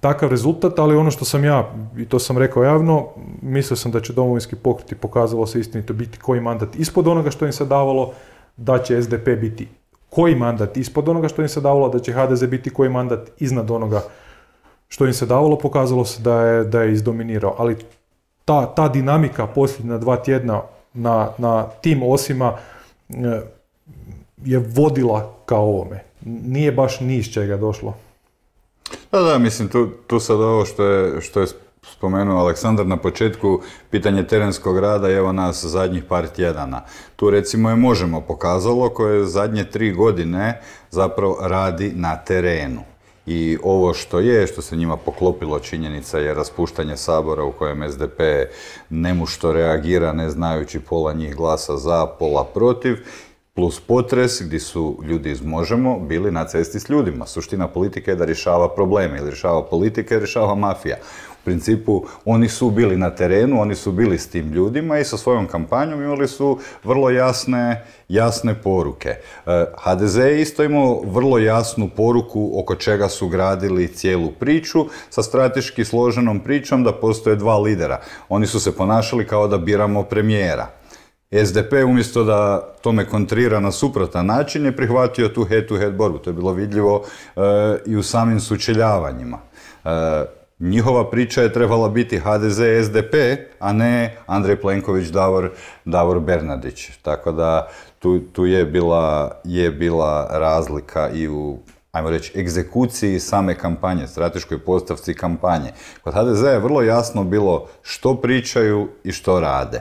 takav rezultat, ali ono što sam ja, i to sam rekao javno, mislio sam da će Domovinski pokret i pokazalo se istinito biti koji mandat ispod onoga što im se davalo, da će S D P biti koji mandat ispod onoga što im se davalo, da će H D Z biti koji mandat iznad onoga što im se davalo, pokazalo se da je, da je izdominirao. Ali ta, ta dinamika posljednja dva tjedna na, na tim osima je vodila ka ovome. Nije baš ni iz čega došlo. Da, da, mislim, tu, tu sad ovo što je, što je spomenuo Aleksandar na početku, pitanje terenskog rada je evo nas zadnjih par tjedana. Tu recimo je Možemo pokazalo koje zadnje tri godine zapravo radi na terenu. I ovo što je, što se njima poklopilo činjenica je raspuštanje Sabora u kojem S D P nemušto reagira ne znajući pola njih glasa za, pola protiv, plus potres gdje su ljudi iz Možemo bili na cesti s ljudima. Suština politike je da rješava probleme, ili rješava politike, rješava mafija. U principu oni su bili na terenu, oni su bili s tim ljudima i sa svojom kampanjom imali su vrlo jasne, jasne poruke. H D Z je isto imao vrlo jasnu poruku oko čega su gradili cijelu priču sa strateški složenom pričom da postoje dva lidera. Oni su se ponašali kao da biramo premijera. S D P umjesto da tome kontrira na suprotan način je prihvatio tu head-to-head borbu. To je bilo vidljivo e, i u samim sučeljavanjima. E, njihova priča je trebala biti H D Z S D P, a ne Andrej Plenković, Davor, Davor Bernardić. Tako da tu, tu je, bila, je bila razlika i u, ajmo reći, egzekuciji same kampanje, strateškoj postavci kampanje. Kod H D Z-a je vrlo jasno bilo što pričaju i što rade.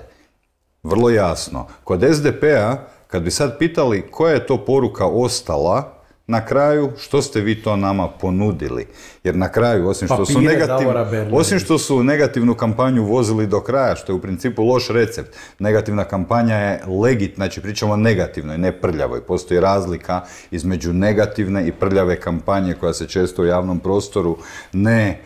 Vrlo jasno. Kod S D P-a, kad bi sad pitali koja je to poruka ostala, na kraju što ste vi to nama ponudili. Jer na kraju, osim što, su negativ, osim što su negativnu kampanju vozili do kraja, što je u principu loš recept, negativna kampanja je legit, znači pričamo negativno i ne prljavoj. Postoji razlika između negativne i prljave kampanje koja se često u javnom prostoru ne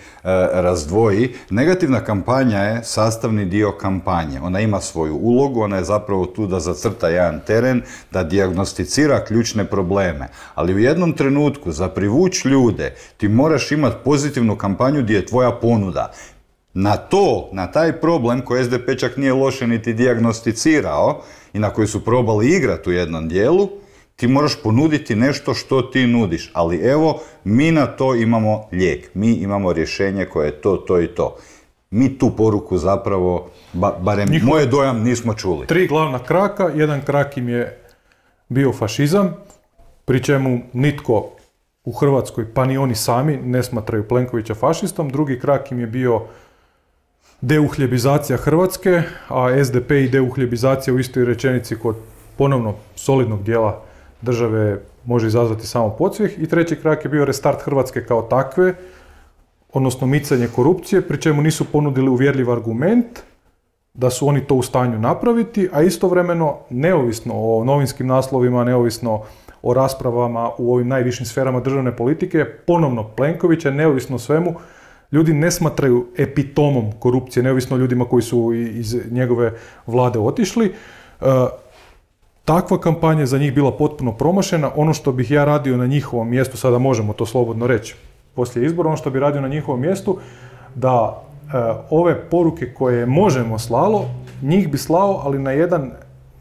razdvoji. Negativna kampanja je sastavni dio kampanje. Ona ima svoju ulogu, ona je zapravo tu da zacrta jedan teren, da dijagnosticira ključne probleme. Ali u jednom trenutku za privući ljude ti moraš imati pozitivnu kampanju gdje je tvoja ponuda. Na to, na taj problem koji S D P čak nije loše niti dijagnosticirao i na koji su probali igrati u jednom dijelu, ti moraš ponuditi nešto što ti nudiš, ali evo, mi na to imamo lijek, mi imamo rješenje koje je to, to i to. Mi tu poruku zapravo, ba, barem Njihov... moje dojam, nismo čuli. Tri glavna kraka, jedan krak im je bio fašizam, pri čemu nitko u Hrvatskoj, pa ni oni sami, ne smatraju Plenkovića fašistom, drugi krak im je bio deuhljebizacija Hrvatske, a S D P i deuhljebizacija u istoj rečenici kod ponovno solidnog dijela države može izazvati samo podsvijeh. I treći krak je bio restart Hrvatske kao takve, odnosno micanje korupcije, pri čemu nisu ponudili uvjerljiv argument da su oni to u stanju napraviti, a istovremeno, neovisno o novinskim naslovima, neovisno o raspravama u ovim najvišim sferama državne politike, ponovno Plenkovića, neovisno svemu, ljudi ne smatraju epitomom korupcije, neovisno ljudima koji su iz njegove vlade otišli. Takva kampanja je za njih bila potpuno promašena. Ono što bih ja radio na njihovom mjestu, sada možemo to slobodno reći, poslije izbora, ono što bih radio na njihovom mjestu, da e, ove poruke koje Možemo slalo, njih bi slao, ali na jedan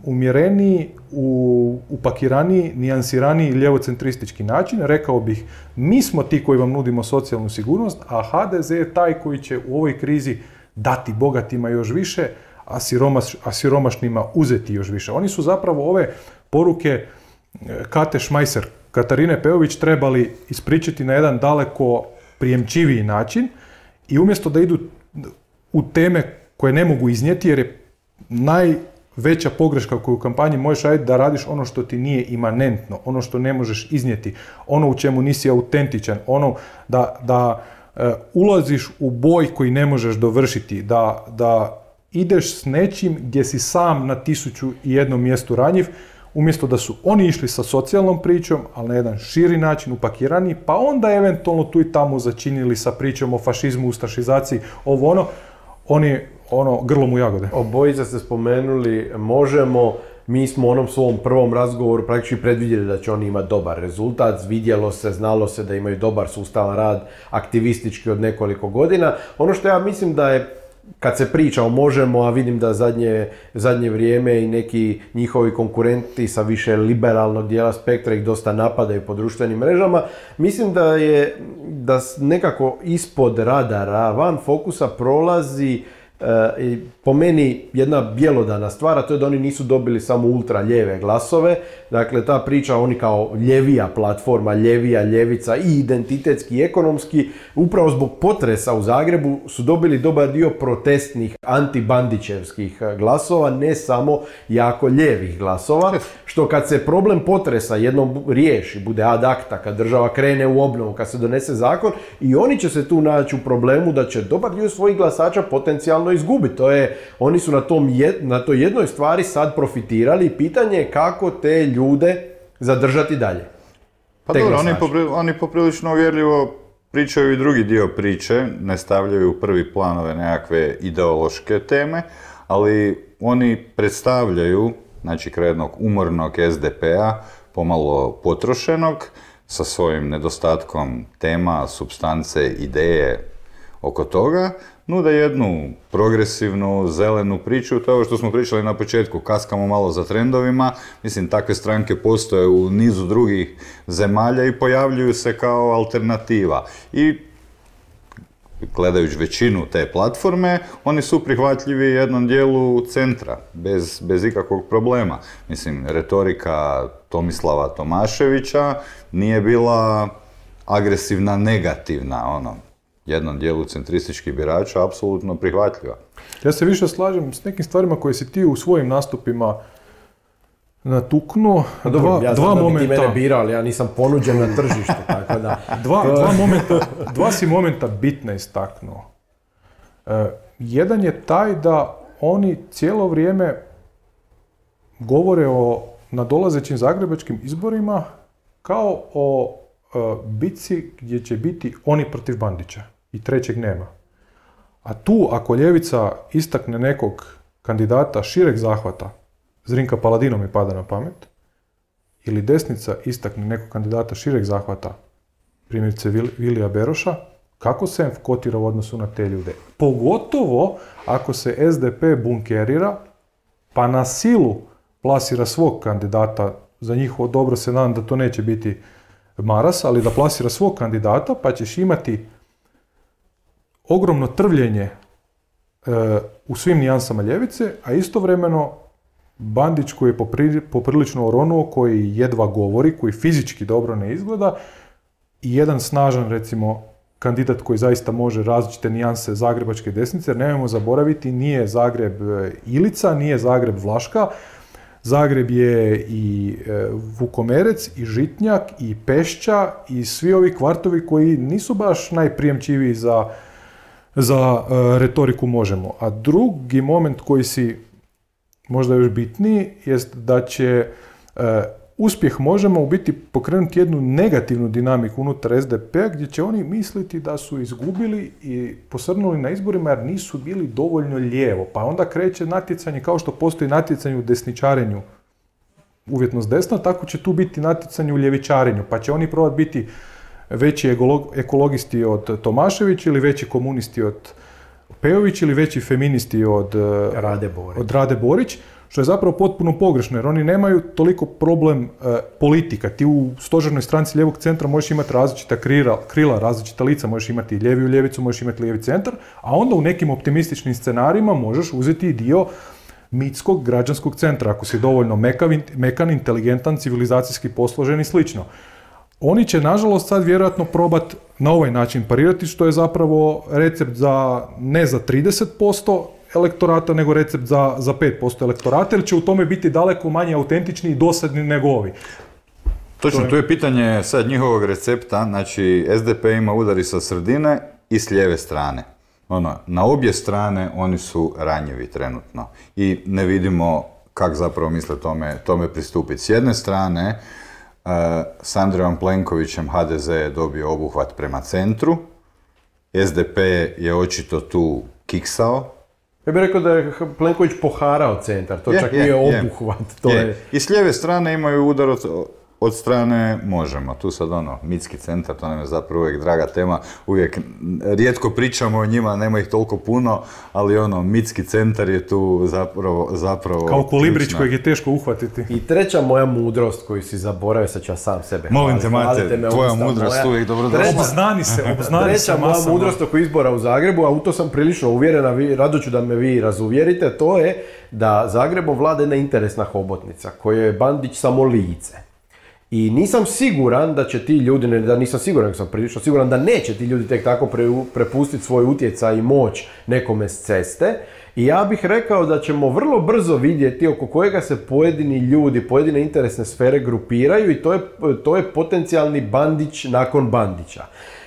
umjereniji, u, upakiraniji, nijansiraniji, ljevocentristički način. Rekao bih, mi smo ti koji vam nudimo socijalnu sigurnost, a ha de ze je taj koji će u ovoj krizi dati bogatima još više, a, siromaš, a siromašnima uzeti još više. Oni su zapravo ove poruke Kate Šmajser, Katarine Peović trebali ispričati na jedan daleko prijemčiviji način i umjesto da idu u teme koje ne mogu iznijeti, jer je najveća pogreška koju u kampanji možeš raditi da radiš ono što ti nije imanentno, ono što ne možeš iznijeti, ono u čemu nisi autentičan, ono da, da e, ulaziš u boj koji ne možeš dovršiti, da, da ideš s nečim gdje si sam na tisuću i jednom mjestu ranjiv, umjesto da su oni išli sa socijalnom pričom, ali na jedan širi način, upakirani, pa onda eventualno tu i tamo začinili sa pričom o fašizmu, ustašizaciji, ovo ono, oni ono, grlom u jagode. Obojica ste spomenuli Možemo, mi smo u onom svom prvom razgovoru praktički predvidjeli da će oni imati dobar rezultat, vidjelo se, znalo se da imaju dobar sustavan rad, aktivistički od nekoliko godina. Ono što ja mislim da je, kad se priča o Možemo, a vidim da zadnje, zadnje vrijeme i neki njihovi konkurenti sa više liberalnog dijela spektra ih dosta napadaju po društvenim mrežama, mislim da je da nekako ispod radara, van fokusa prolazi e, po meni jedna bjelodana stvar, a to je da oni nisu dobili samo ultra lijeve glasove. Dakle, ta priča, oni kao ljevija platforma, ljevija, ljevica i identitetski i ekonomski, upravo zbog potresa u Zagrebu su dobili dobar dio protestnih, antibandićevskih glasova, ne samo jako ljevih glasova, što kad se problem potresa jednom riješi, bude ad acta, kad država krene u obnovu, kad se donese zakon, i oni će se tu naći u problemu da će dobar dio svojih glasača potencijalno izgubiti. To je, oni su na, tom jed, na toj jednoj stvari sad profitirali i pitanje je kako te ljude zadržati dalje. Pa dobro, oni, popri, oni poprilično uvjerljivo pričaju i drugi dio priče, ne stavljaju u prvi planove nekakve ideološke teme, ali oni predstavljaju, znači kraj jednog umornog es de pea, pomalo potrošenog, sa svojim nedostatkom tema, supstance, ideje oko toga, nude jednu progresivnu, zelenu priču, to je ovo što smo pričali na početku, kaskamo malo za trendovima, mislim takve stranke postoje u nizu drugih zemalja i pojavljuju se kao alternativa. I gledajući većinu te platforme, oni su prihvatljivi jednom dijelu centra, bez, bez ikakvog problema. Mislim, retorika Tomislava Tomaševića nije bila agresivna, negativna, ono, jednom dijelu centrističkih birača, apsolutno prihvatljiva. Ja se više slažem s nekim stvarima koje si ti u svojim nastupima natuknuo. Pa dobro, dva, ja znam dva da momenta. Bi ti mene birao, ali ja nisam ponuđen na tržištu, tako da... Dva, dva, momenta, dva si momenta bitna istaknuo. E, jedan je taj da oni cijelo vrijeme govore o nadolazećim zagrebačkim izborima kao o bitci gdje će biti oni protiv Bandića i trećeg nema. A tu ako ljevica istakne nekog kandidata šireg zahvata, Zrinka Paladino mi pada na pamet, ili desnica istakne nekog kandidata šireg zahvata, primjerice Vilija Beroša, kako se em ef kotira u odnosu na te ljude? Pogotovo ako se es de pe bunkerira pa na silu plasira svog kandidata, za njihovo dobro se nadam da to neće biti Maras, ali da plasira svog kandidata, pa ćeš imati ogromno trvljenje e, u svim nijansama ljevice, a istovremeno Bandić koji je popri, poprilično oronuo, koji jedva govori, koji fizički dobro ne izgleda, i jedan snažan, recimo, kandidat koji zaista može različite nijanse zagrebačke desnice, jer nemojmo zaboraviti, nije Zagreb Ilica, nije Zagreb Vlaška, Zagreb je i Vukomerec, i Žitnjak, i Pešća, i svi ovi kvartovi koji nisu baš najprijemčiviji za, za retoriku Možemo. A drugi moment koji si možda još bitniji jest da će uspjeh Možemo u biti pokrenuti jednu negativnu dinamiku unutar S D P-a gdje će oni misliti da su izgubili i posrnuli na izborima jer nisu bili dovoljno lijevo. Pa onda kreće natjecanje, kao što postoji natjecanje u desničarenju uvjetno s desna, tako će tu biti natjecanje u ljevičarenju. Pa će oni probati biti veći ekologisti od Tomašević ili veći komunisti od Peović ili veći feministi od Rade Borić. Od Rade Borić. Što je zapravo potpuno pogrešno, jer oni nemaju toliko problem e, politika. Ti u stožernoj stranci lijevog centra možeš imati različita krila, krila, različita lica, možeš imati ljeviju ljevicu, možeš imati lijevi centar, a onda u nekim optimističnim scenarijima možeš uzeti i dio mitskog građanskog centra, ako si dovoljno mekan, mekan inteligentan, civilizacijski posložen i slično. Oni će, nažalost, sad vjerojatno probat na ovaj način parirati, što je zapravo recept za ne za trideset posto, elektorata, nego recept za, za pet posto elektorata, jer će u tome biti daleko manje autentični i dosadni nego ovi. Točno, tu je pitanje sad njihovog recepta, znači S D P ima udari sa sredine i s lijeve strane. Ono, na obje strane oni su ranjivi trenutno i ne vidimo kako zapravo misle tome, tome pristupiti. S jedne strane, uh, s Andrejom Plenkovićem H D Z je dobio obuhvat prema centru, S D P je očito tu kiksao. Ja bih rekao da je Plenković poharao centar, to je, čak je, nije obuhvat. Je. To je. Je. I s lijeve strane imaju udar od, od strane Možemo. Tu sad ono, mitski centar, to nam je zapravo uvijek draga tema. Uvijek rijetko pričamo o njima, nema ih toliko puno, ali ono, mitski centar je tu zapravo... zapravo kao kolibrić kojeg je teško uhvatiti. I treća moja mudrost koju si zaboravio, sad ću ja sam sebe. Molim te, Mate, tvoja mudrost moja... uvijek dobro došla. Obznani se, obznani treća se. Treća moja mudrost oko izbora u Zagrebu, a u to sam prilično uvjerena, vi, rado ću da me vi razuvjerite, to je da Zagrebom vlada jedna interesna hobotnica, koju je Bandić samo lice. I nisam siguran da će ti ljudi, ne da nisam siguran, nego sam prilično siguran da neće ti ljudi tek tako pre, prepustiti svoj utjecaj i moć nekome s ceste. I ja bih rekao da ćemo vrlo brzo vidjeti oko kojega se pojedini ljudi, pojedine interesne sfere grupiraju i to je, to je potencijalni Bandić nakon Bandića.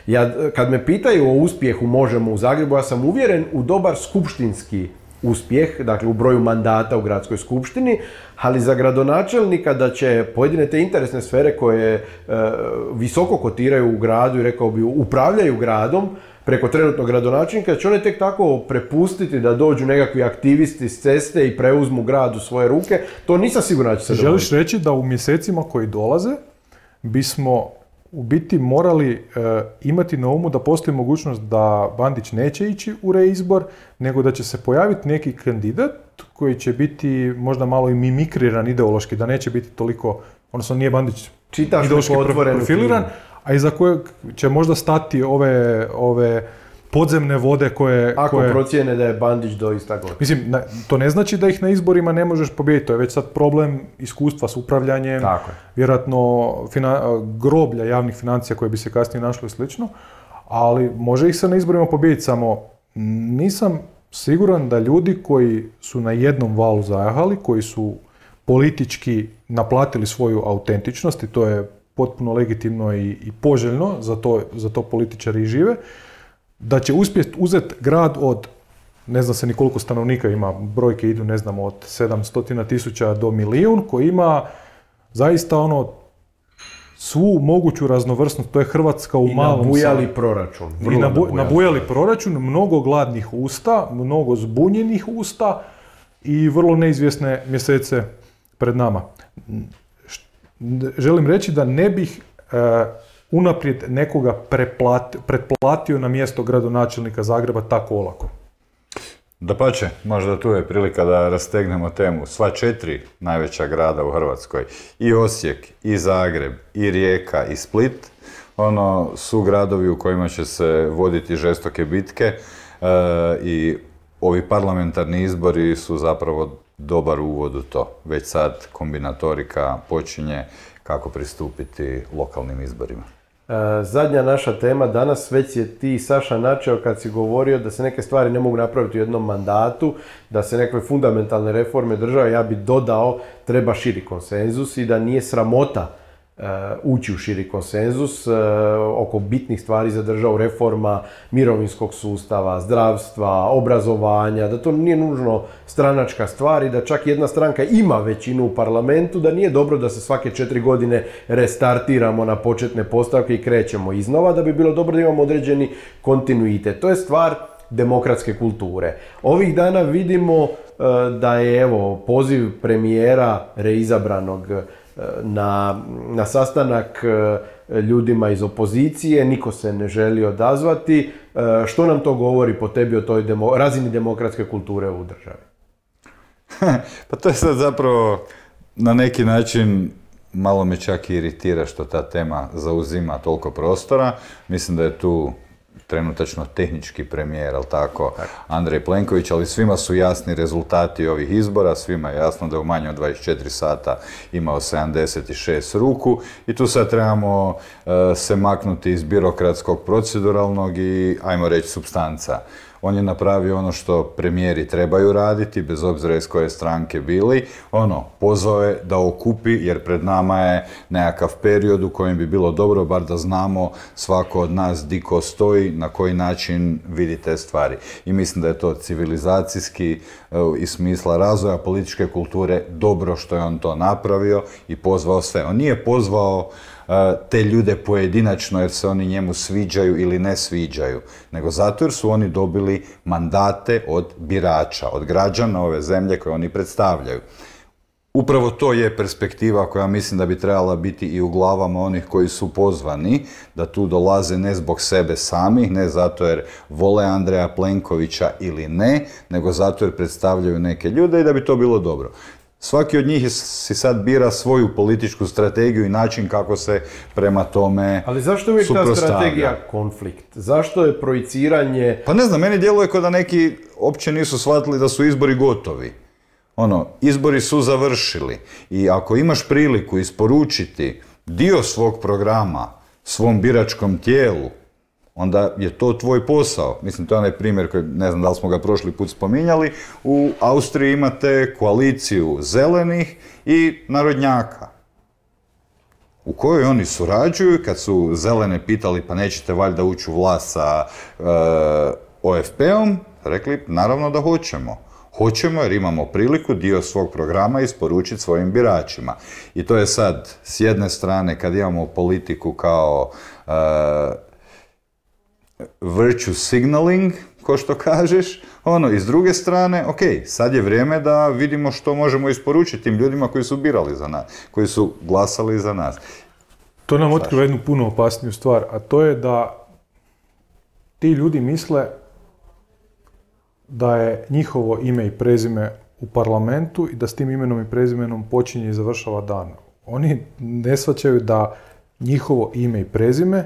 Ja, kad me pitaju o uspjehu Možemo u Zagrebu, ja sam uvjeren u dobar skupštinski uspjeh, dakle u broju mandata u gradskoj skupštini, ali za gradonačelnika da će pojedine te interesne sfere koje e, visoko kotiraju u gradu i rekao bi upravljaju gradom preko trenutnog gradonačelnika, će one tek tako prepustiti da dođu nekakvi aktivisti s ceste i preuzmu grad u svoje ruke, to nisam siguran da će se dogoditi. Želiš reći da u mjesecima koji dolaze bismo u biti morali e, imati na umu da postoji mogućnost da Bandić neće ići u reizbor, nego da će se pojaviti neki kandidat koji će biti možda malo i mimikriran ideološki, da neće biti toliko, odnosno nije Bandić čitaš ideološki profiliran, a iza kojeg će možda stati ove, ove podzemne vode koje... Ako koje, procijene da je Bandić doista gotov. Mislim, na, to ne znači da ih na izborima ne možeš pobijediti, to je već sad problem iskustva s upravljanjem, vjerojatno fina, groblja javnih financija koje bi se kasnije našlo i slično, ali može ih se na izborima pobijediti, samo nisam siguran da ljudi koji su na jednom valu zajahali, koji su politički naplatili svoju autentičnost i to je potpuno legitimno i, i poželjno, za to, za to političari i žive, da će uspjeti uzeti grad od, ne znam se ni koliko stanovnika ima, brojke idu, ne znam, od sedamsto tisuća do milijun, koji ima zaista ono svu moguću raznovrsnost, to je Hrvatska u malom... I nabujali sam, proračun. I nabu, nabujali proračun, mnogo gladnih usta, mnogo zbunjenih usta i vrlo neizvjesne mjesece pred nama. Želim reći da ne bih... E, unaprijed nekoga preplatio, pretplatio na mjesto gradonačelnika Zagreba tako olako. Dapače, možda tu je prilika da rastegnemo temu. Sva četiri najveća grada u Hrvatskoj, i Osijek, i Zagreb, i Rijeka, i Split, ono su gradovi u kojima će se voditi žestoke bitke e, i ovi parlamentarni izbori su zapravo dobar uvod u to. Već sad kombinatorika počinje kako pristupiti lokalnim izborima. Zadnja naša tema danas, već je ti, Saša, načeo kad si govorio da se neke stvari ne mogu napraviti u jednom mandatu, da se neke fundamentalne reforme države, ja bi dodao, treba širi konsenzus i da nije sramota e, ući u širi konsenzus oko bitnih stvari za državu, reforma mirovinskog sustava, zdravstva, obrazovanja, da to nije nužno stranačka stvar i da čak jedna stranka ima većinu u parlamentu, da nije dobro da se svake četiri godine restartiramo na početne postavke i krećemo iznova, da bi bilo dobro da imamo određeni kontinuitet. To je stvar demokratske kulture. Ovih dana vidimo da je evo poziv premijera reizabranog Na, na sastanak ljudima iz opozicije, niko se ne želi odazvati. Što nam to govori po tebi o toj demo, razini demokratske kulture u državi? Pa to je sad zapravo na neki način, malo me čak i iritira što ta tema zauzima toliko prostora. Mislim da je tu trenutačno tehnički premijer, ali tako, tako, Andrej Plenković, ali svima su jasni rezultati ovih izbora, svima je jasno da u manje od dvadeset četiri sata imao sedamdeset šest ruku i tu sad trebamo uh, se maknuti iz birokratskog, proceduralnog i, ajmo reći, supstanca. On je napravio ono što premijeri trebaju raditi, bez obzira iz koje stranke bili. Ono, pozvao je da okupi, jer pred nama je nekakav period u kojem bi bilo dobro, bar da znamo svako od nas di ko stoji, na koji način vidi te stvari. I mislim da je to civilizacijski i smisla razvoja političke kulture dobro što je on to napravio i pozvao sve. On nije pozvao te ljude pojedinačno jer se oni njemu sviđaju ili ne sviđaju, nego zato jer su oni dobili mandate od birača, od građana ove zemlje koje oni predstavljaju. Upravo to je perspektiva koja mislim da bi trebala biti i u glavama onih koji su pozvani, da tu dolaze ne zbog sebe samih, ne zato jer vole Andreja Plenkovića ili ne, nego zato jer predstavljaju neke ljude i da bi to bilo dobro. Svaki od njih si sad bira svoju političku strategiju i način kako se prema tome. Ali zašto je uvijek ta strategija konflikt? Zašto je projiciranje... Pa ne znam, meni djeluje kao da neki uopće nisu shvatili da su izbori gotovi. Ono, izbori su završili. I ako imaš priliku isporučiti dio svog programa svom biračkom tijelu, onda je to tvoj posao. Mislim, to je onaj primjer koji, ne znam da li smo ga prošli put spominjali, u Austriji imate koaliciju zelenih i narodnjaka, u kojoj oni surađuju. Kad su zelene pitali pa nećete valjda ući u vlast sa e, O F P-om, rekli naravno da hoćemo. Hoćemo jer imamo priliku dio svog programa isporučiti svojim biračima. I to je sad, s jedne strane, kad imamo politiku kao... E, virtue signaling, ko što kažeš, ono, i s druge strane, ok, sad je vrijeme da vidimo što možemo isporučiti tim ljudima koji su birali za nas, koji su glasali za nas. To nam otkriva jednu puno opasniju stvar, a to je da ti ljudi misle da je njihovo ime i prezime u parlamentu i da s tim imenom i prezimenom počinje i završava dan. Oni ne shvaćaju da njihovo ime i prezime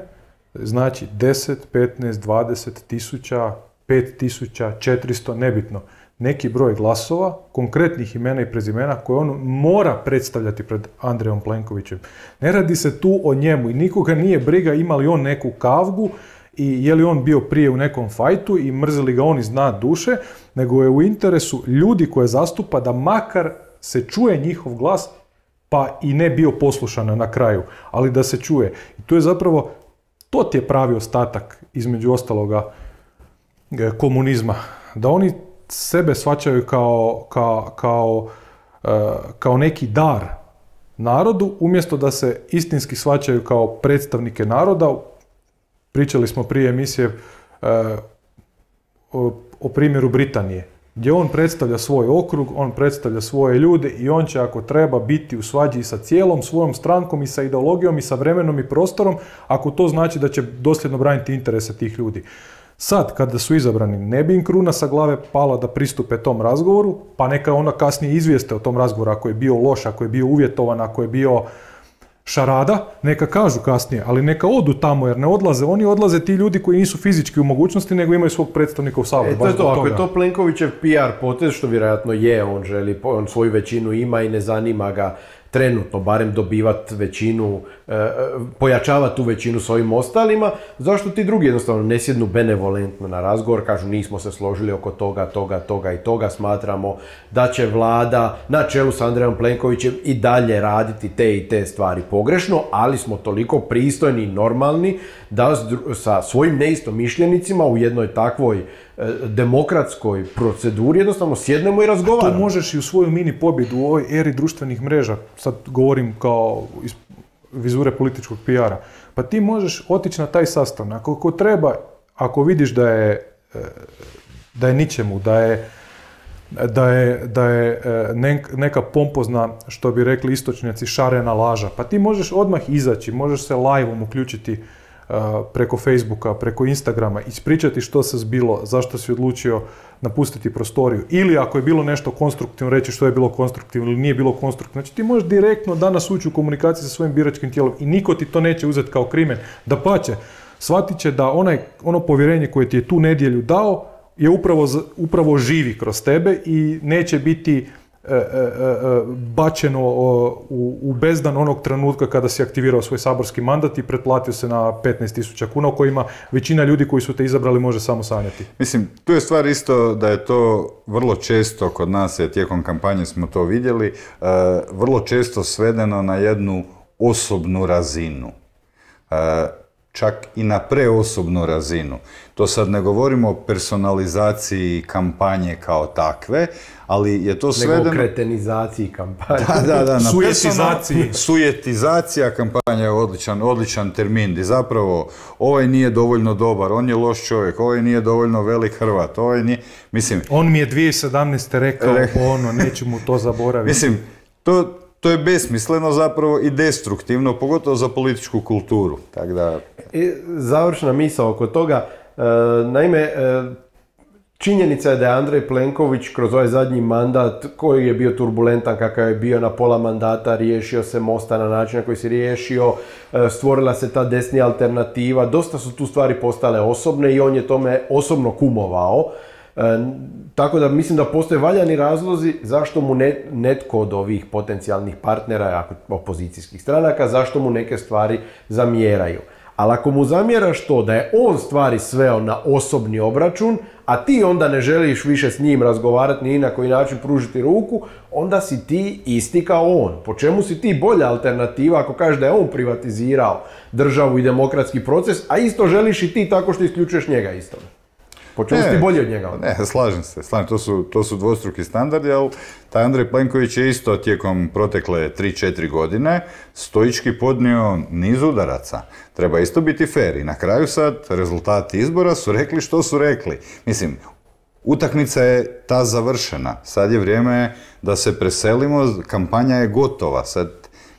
znači deset, petnaest, dvadeset tisuća, pet tisuća, četiristo, nebitno. Neki broj glasova, konkretnih imena i prezimena koje on mora predstavljati pred Andrejom Plenkovićem. Ne radi se tu o njemu i nikoga nije briga ima li on neku kavgu i je li on bio prije u nekom fajtu i mrzeli ga on iz dna duše, nego je u interesu ljudi koje zastupa da makar se čuje njihov glas, pa i ne bio poslušan na kraju, ali da se čuje. I tu je zapravo... To ti je pravi ostatak, između ostaloga, komunizma. Da oni sebe shvaćaju kao, kao, kao, kao neki dar narodu, umjesto da se istinski shvaćaju kao predstavnike naroda. Pričali smo prije emisije o primjeru Britanije, gdje on predstavlja svoj okrug, on predstavlja svoje ljude i on će, ako treba, biti u svađi sa cijelom svojom strankom i sa ideologijom i sa vremenom i prostorom, ako to znači da će dosljedno braniti interese tih ljudi. Sad, kada su izabrani, ne bi im kruna sa glave pala da pristupe tom razgovoru, pa neka ona kasnije izvijeste o tom razgovoru, ako je bio loš, ako je bio uvjetovan, ako je bio šarada, neka kažu kasnije, ali neka odu tamo, jer ne odlaze. Oni odlaze ti ljudi koji nisu fizički u mogućnosti, nego imaju svog predstavnika u Saboru. E, to je to, ako je to Plenkovićev P R potez, što vjerojatno je, on želi, on svoju većinu ima i ne zanima ga trenutno barem dobivati većinu, pojačavati tu većinu s ovim ostalima, zašto ti drugi jednostavno ne sjednu benevolentno na razgovor, kažu nismo se složili oko toga, toga, toga i toga, smatramo da će vlada na čelu s Andrejom Plenkovićem i dalje raditi te i te stvari pogrešno, ali smo toliko pristojni i normalni da sa svojim neistomišljenicima u jednoj takvoj demokratskoj proceduri jednostavno sjednemo i razgovaramo. To možeš i u svoju mini pobjedu u ovoj eri društvenih mreža, sad govorim kao iz vizure političkog pi ara, pa ti možeš otići na taj sastav, ako treba, ako vidiš da je, da je ničemu, da je, da je, da je neka pompozna, što bi rekli istočnjaci, šarena laža, pa ti možeš odmah izaći, možeš se live-om uključiti preko Facebooka, preko Instagrama, ispričati što se zbilo, zašto si odlučio napustiti prostoriju. Ili ako je bilo nešto konstruktivno, reći što je bilo konstruktivno ili nije bilo konstruktivno. Znači ti možeš direktno danas ući u komunikaciji sa svojim biračkim tijelom i niko ti to neće uzeti kao krimen. Dapače, shvatit će da onaj, ono povjerenje koje ti je tu nedjelju dao je upravo, upravo živi kroz tebe i neće biti E, e, e, bačeno u, u bezdan onog trenutka kada si aktivirao svoj saborski mandat i pretplatio se na petnaest tisuća kuna, o kojima većina ljudi koji su te izabrali može samo sanjati. Mislim, tu je stvar isto da je to vrlo često kod nas, je, tijekom kampanje smo to vidjeli, e, vrlo često svedeno na jednu osobnu razinu. E, čak i na preosobnu razinu. To sad ne govorimo o personalizaciji kampanje kao takve, ali je to svedeno... Nego o kretenizaciji kampanje. Da, da, da. Sujetizaciji. Sujetizacija kampanje je odličan, odličan termin, gdje zapravo ovaj nije dovoljno dobar, on je loš čovjek, ovaj nije dovoljno velik Hrvat, ovaj nije... Mislim... On mi je dvije tisuće sedamnaeste rekao, ono, neću mu to zaboraviti. Mislim, to... To je besmisleno zapravo i destruktivno, pogotovo za političku kulturu. Tako da... Završna misao oko toga. Naime, činjenica je da je Andrej Plenković kroz ovaj zadnji mandat, koji je bio turbulentan kakav je bio, na pola mandata riješio se Mosta na način na koji se riješio, stvorila se ta desnija alternativa, dosta su tu stvari postale osobne i on je tome osobno kumovao. E, tako da mislim da postoje valjani razlozi zašto mu ne, netko od ovih potencijalnih partnera opozicijskih stranaka, zašto mu neke stvari zamjeraju. Ali ako mu zamjeraš to da je on stvari sveo na osobni obračun, a ti onda ne želiš više s njim razgovarati ni na koji način pružiti ruku, onda si ti isti kao on. Po čemu si ti bolja alternativa ako kažeš da je on privatizirao državu i demokratski proces, a isto želiš i ti tako što isključuješ njega isto? Počeli ste bolje od njega? Ne, slažem se. Slažem. To su, to su dvostruki standardi, ali taj Andrej Plenković je isto tijekom protekle tri četiri godine stoički podnio niz udaraca. Treba isto biti fer. I na kraju sad rezultati izbora su rekli što su rekli. Mislim, utakmica je ta završena. Sad je vrijeme da se preselimo. Kampanja je gotova. Sad,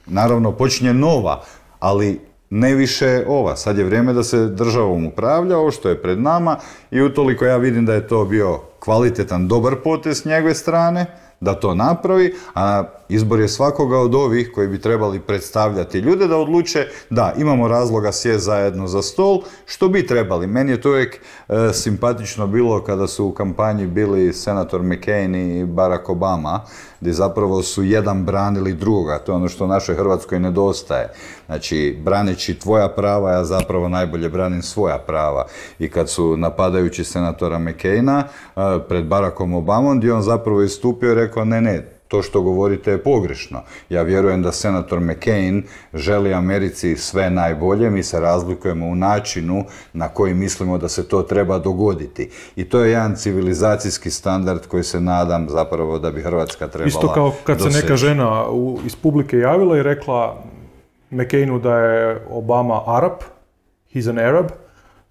naravno, počinje nova, ali... Ne više ova. Sad je vrijeme da se državom upravlja, ovo što je pred nama, i utoliko ja vidim da je to bio kvalitetan, dobar potez s njegove strane, da to napravi, a izbor je svakoga od ovih koji bi trebali predstavljati ljude da odluče da imamo razloga sjest zajedno za stol, što bi trebali. Meni je to uvijek e, simpatično bilo kada su u kampanji bili senator McCain i Barack Obama, gdje zapravo su jedan branili drugoga, to je ono što našoj Hrvatskoj nedostaje. Znači, braneći tvoja prava, ja zapravo najbolje branim svoja prava. I kad su napadajući senatora McCaina e, pred Barackom Obamom, gdje on zapravo istupio i rekao ne, ne, to što govorite je pogrešno. Ja vjerujem da senator McCain želi Americi sve najbolje, mi se razlikujemo u načinu na koji mislimo da se to treba dogoditi. I to je jedan civilizacijski standard koji se nadam zapravo da bi Hrvatska trebala doseći. Isto kao kad doseći. Se neka žena iz publike javila i rekla McCainu da je Obama Arab, he's an Arab.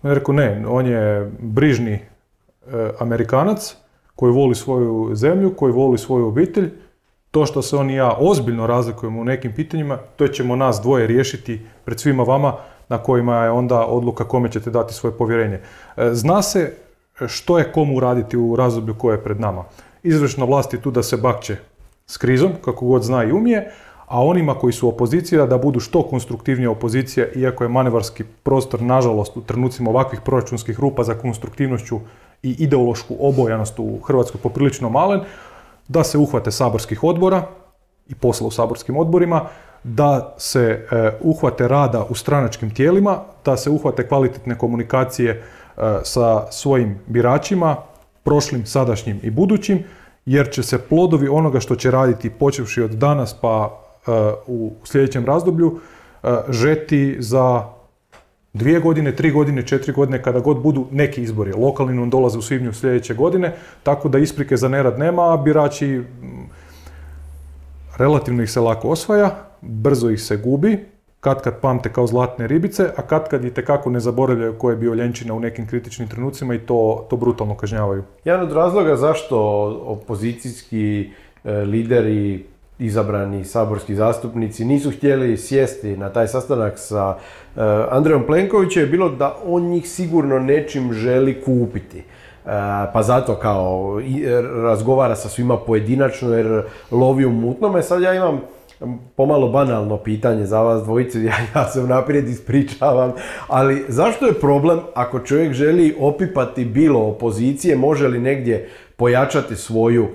On je rekao ne, on je brižni e, Amerikanac koji voli svoju zemlju, koji voli svoju obitelj. To što se on i ja ozbiljno razlikujemo u nekim pitanjima, to ćemo nas dvoje riješiti pred svima vama, na kojima je onda odluka kome ćete dati svoje povjerenje. Zna se što je komu raditi u razdoblju koje je pred nama. Izvršna vlast je tu da se bakće s krizom, kako god zna i umije, a onima koji su opozicija da budu što konstruktivnija opozicija, iako je manevarski prostor, nažalost, u trenucima ovakvih proračunskih rupa za konstruktivnošću i ideološku obojanost u Hrvatskoj poprilično malen, da se uhvate saborskih odbora, i posla u saborskim odborima, da se uhvate rada u stranačkim tijelima, da se uhvate kvalitetne komunikacije sa svojim biračima, prošlim, sadašnjim i budućim, jer će se plodovi onoga što će raditi počevši od danas pa u sljedećem razdoblju žeti za dvije godine, tri godine, četiri godine, kada god budu neki izbori. Lokalni nam dolaze u svibnju sljedeće godine, tako da isprike za nerad nema, a birači relativno ih se lako osvaja, brzo ih se gubi, kad kad pamte kao zlatne ribice, a kad kad i tekako ne zaboravljaju ko je bio ljenčina u nekim kritičnim trenucima i to, to brutalno kažnjavaju. Jedan od razloga zašto opozicijski lideri, izabrani saborski zastupnici nisu htjeli sjesti na taj sastanak sa uh, Andrejom Plenkovićem je bilo da on njih sigurno nečim želi kupiti. Uh, pa zato kao i, razgovara sa svima pojedinačno jer lovi u mutnome. Sad ja imam pomalo banalno pitanje za vas dvojice, ja, ja se unaprijed ispričavam, ali zašto je problem ako čovjek želi opipati bilo opozicije, može li negdje pojačati svoju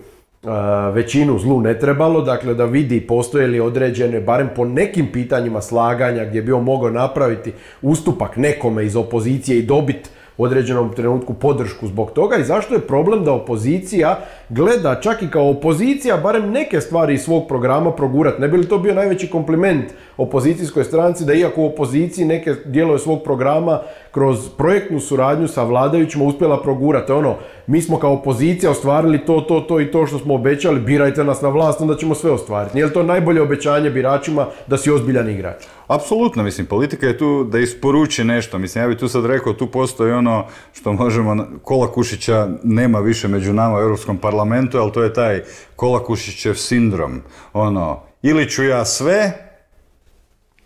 većinu, zlu ne trebalo, dakle da vidi postoje li određene, barem po nekim pitanjima slaganja gdje bi on mogao napraviti ustupak nekome iz opozicije i dobiti u određenom trenutku podršku zbog toga, i zašto je problem da opozicija gleda čak i kao opozicija barem neke stvari iz svog programa progurat. Ne bi li to bio najveći kompliment opozicijskoj stranci da iako u opoziciji neke dijelove svog programa kroz projektnu suradnju sa vladajućima uspjela progurati? Ono, mi smo kao opozicija ostvarili to, to, to i to što smo obećali, birajte nas na vlast, onda ćemo sve ostvariti. Nije li to najbolje obećanje biračima da si ozbiljan igrač? Apsolutno, mislim, politika je tu da isporuči nešto. Mislim, ja bih tu sad rekao, tu postoji ono što možemo, Kolakušića nema više među nama u Europskom parlamentu, ali to je taj Kolakušićev sindrom. Ono, ili ću ja sve,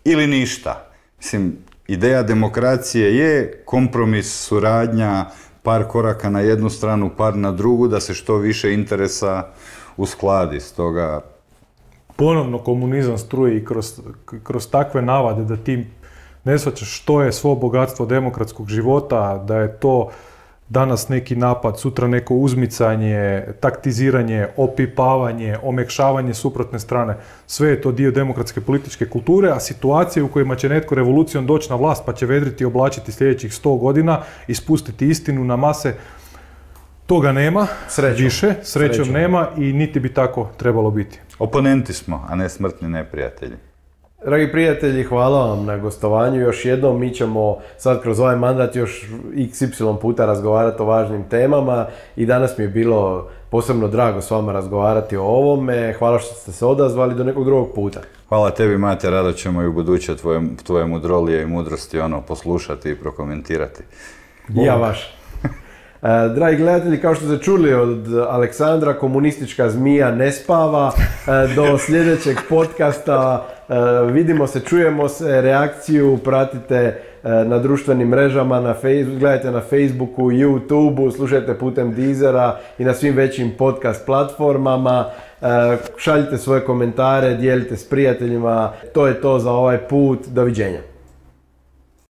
ili ništa. Mislim, ideja demokracije je kompromis, suradnja, par koraka na jednu stranu, par na drugu, da se što više interesa uskladi. Stoga ponovno komunizam struji kroz, kroz takve navade da ti ne shvaćaš što je svo bogatstvo demokratskog života, da je to danas neki napad, sutra neko uzmicanje, taktiziranje, opipavanje, omekšavanje suprotne strane. Sve je to dio demokratske političke kulture, a situacije u kojima će netko revolucijom doći na vlast pa će vedriti i oblačiti sljedećih sto godina i spustiti istinu na mase, toga nema, srećom. više, srećom, srećom nema i niti bi tako trebalo biti. Oponenti smo, a ne smrtni neprijatelji. Dragi prijatelji, hvala vam na gostovanju još jednom. Mi ćemo sad kroz ovaj mandat još iks ipsilon puta razgovarati o važnim temama i danas mi je bilo posebno drago s vama razgovarati o ovome. Hvala što ste se odazvali, do nekog drugog puta. Hvala tebi, Mate, rado ćemo i u buduće tvoje, tvoje mudrolije i mudrosti ono, poslušati i prokomentirati. Bog. Ja vaš. Dragi gledatelji, kao što ste čuli od Aleksandra, komunistička zmija ne spava. Do sljedećeg podcasta, vidimo se, čujemo se, reakciju pratite na društvenim mrežama, na Facebook, gledajte na Facebooku, YouTubeu, slušajte putem Deezera i na svim većim podcast platformama. Šaljite svoje komentare, dijelite s prijateljima. To je to za ovaj put, doviđenja.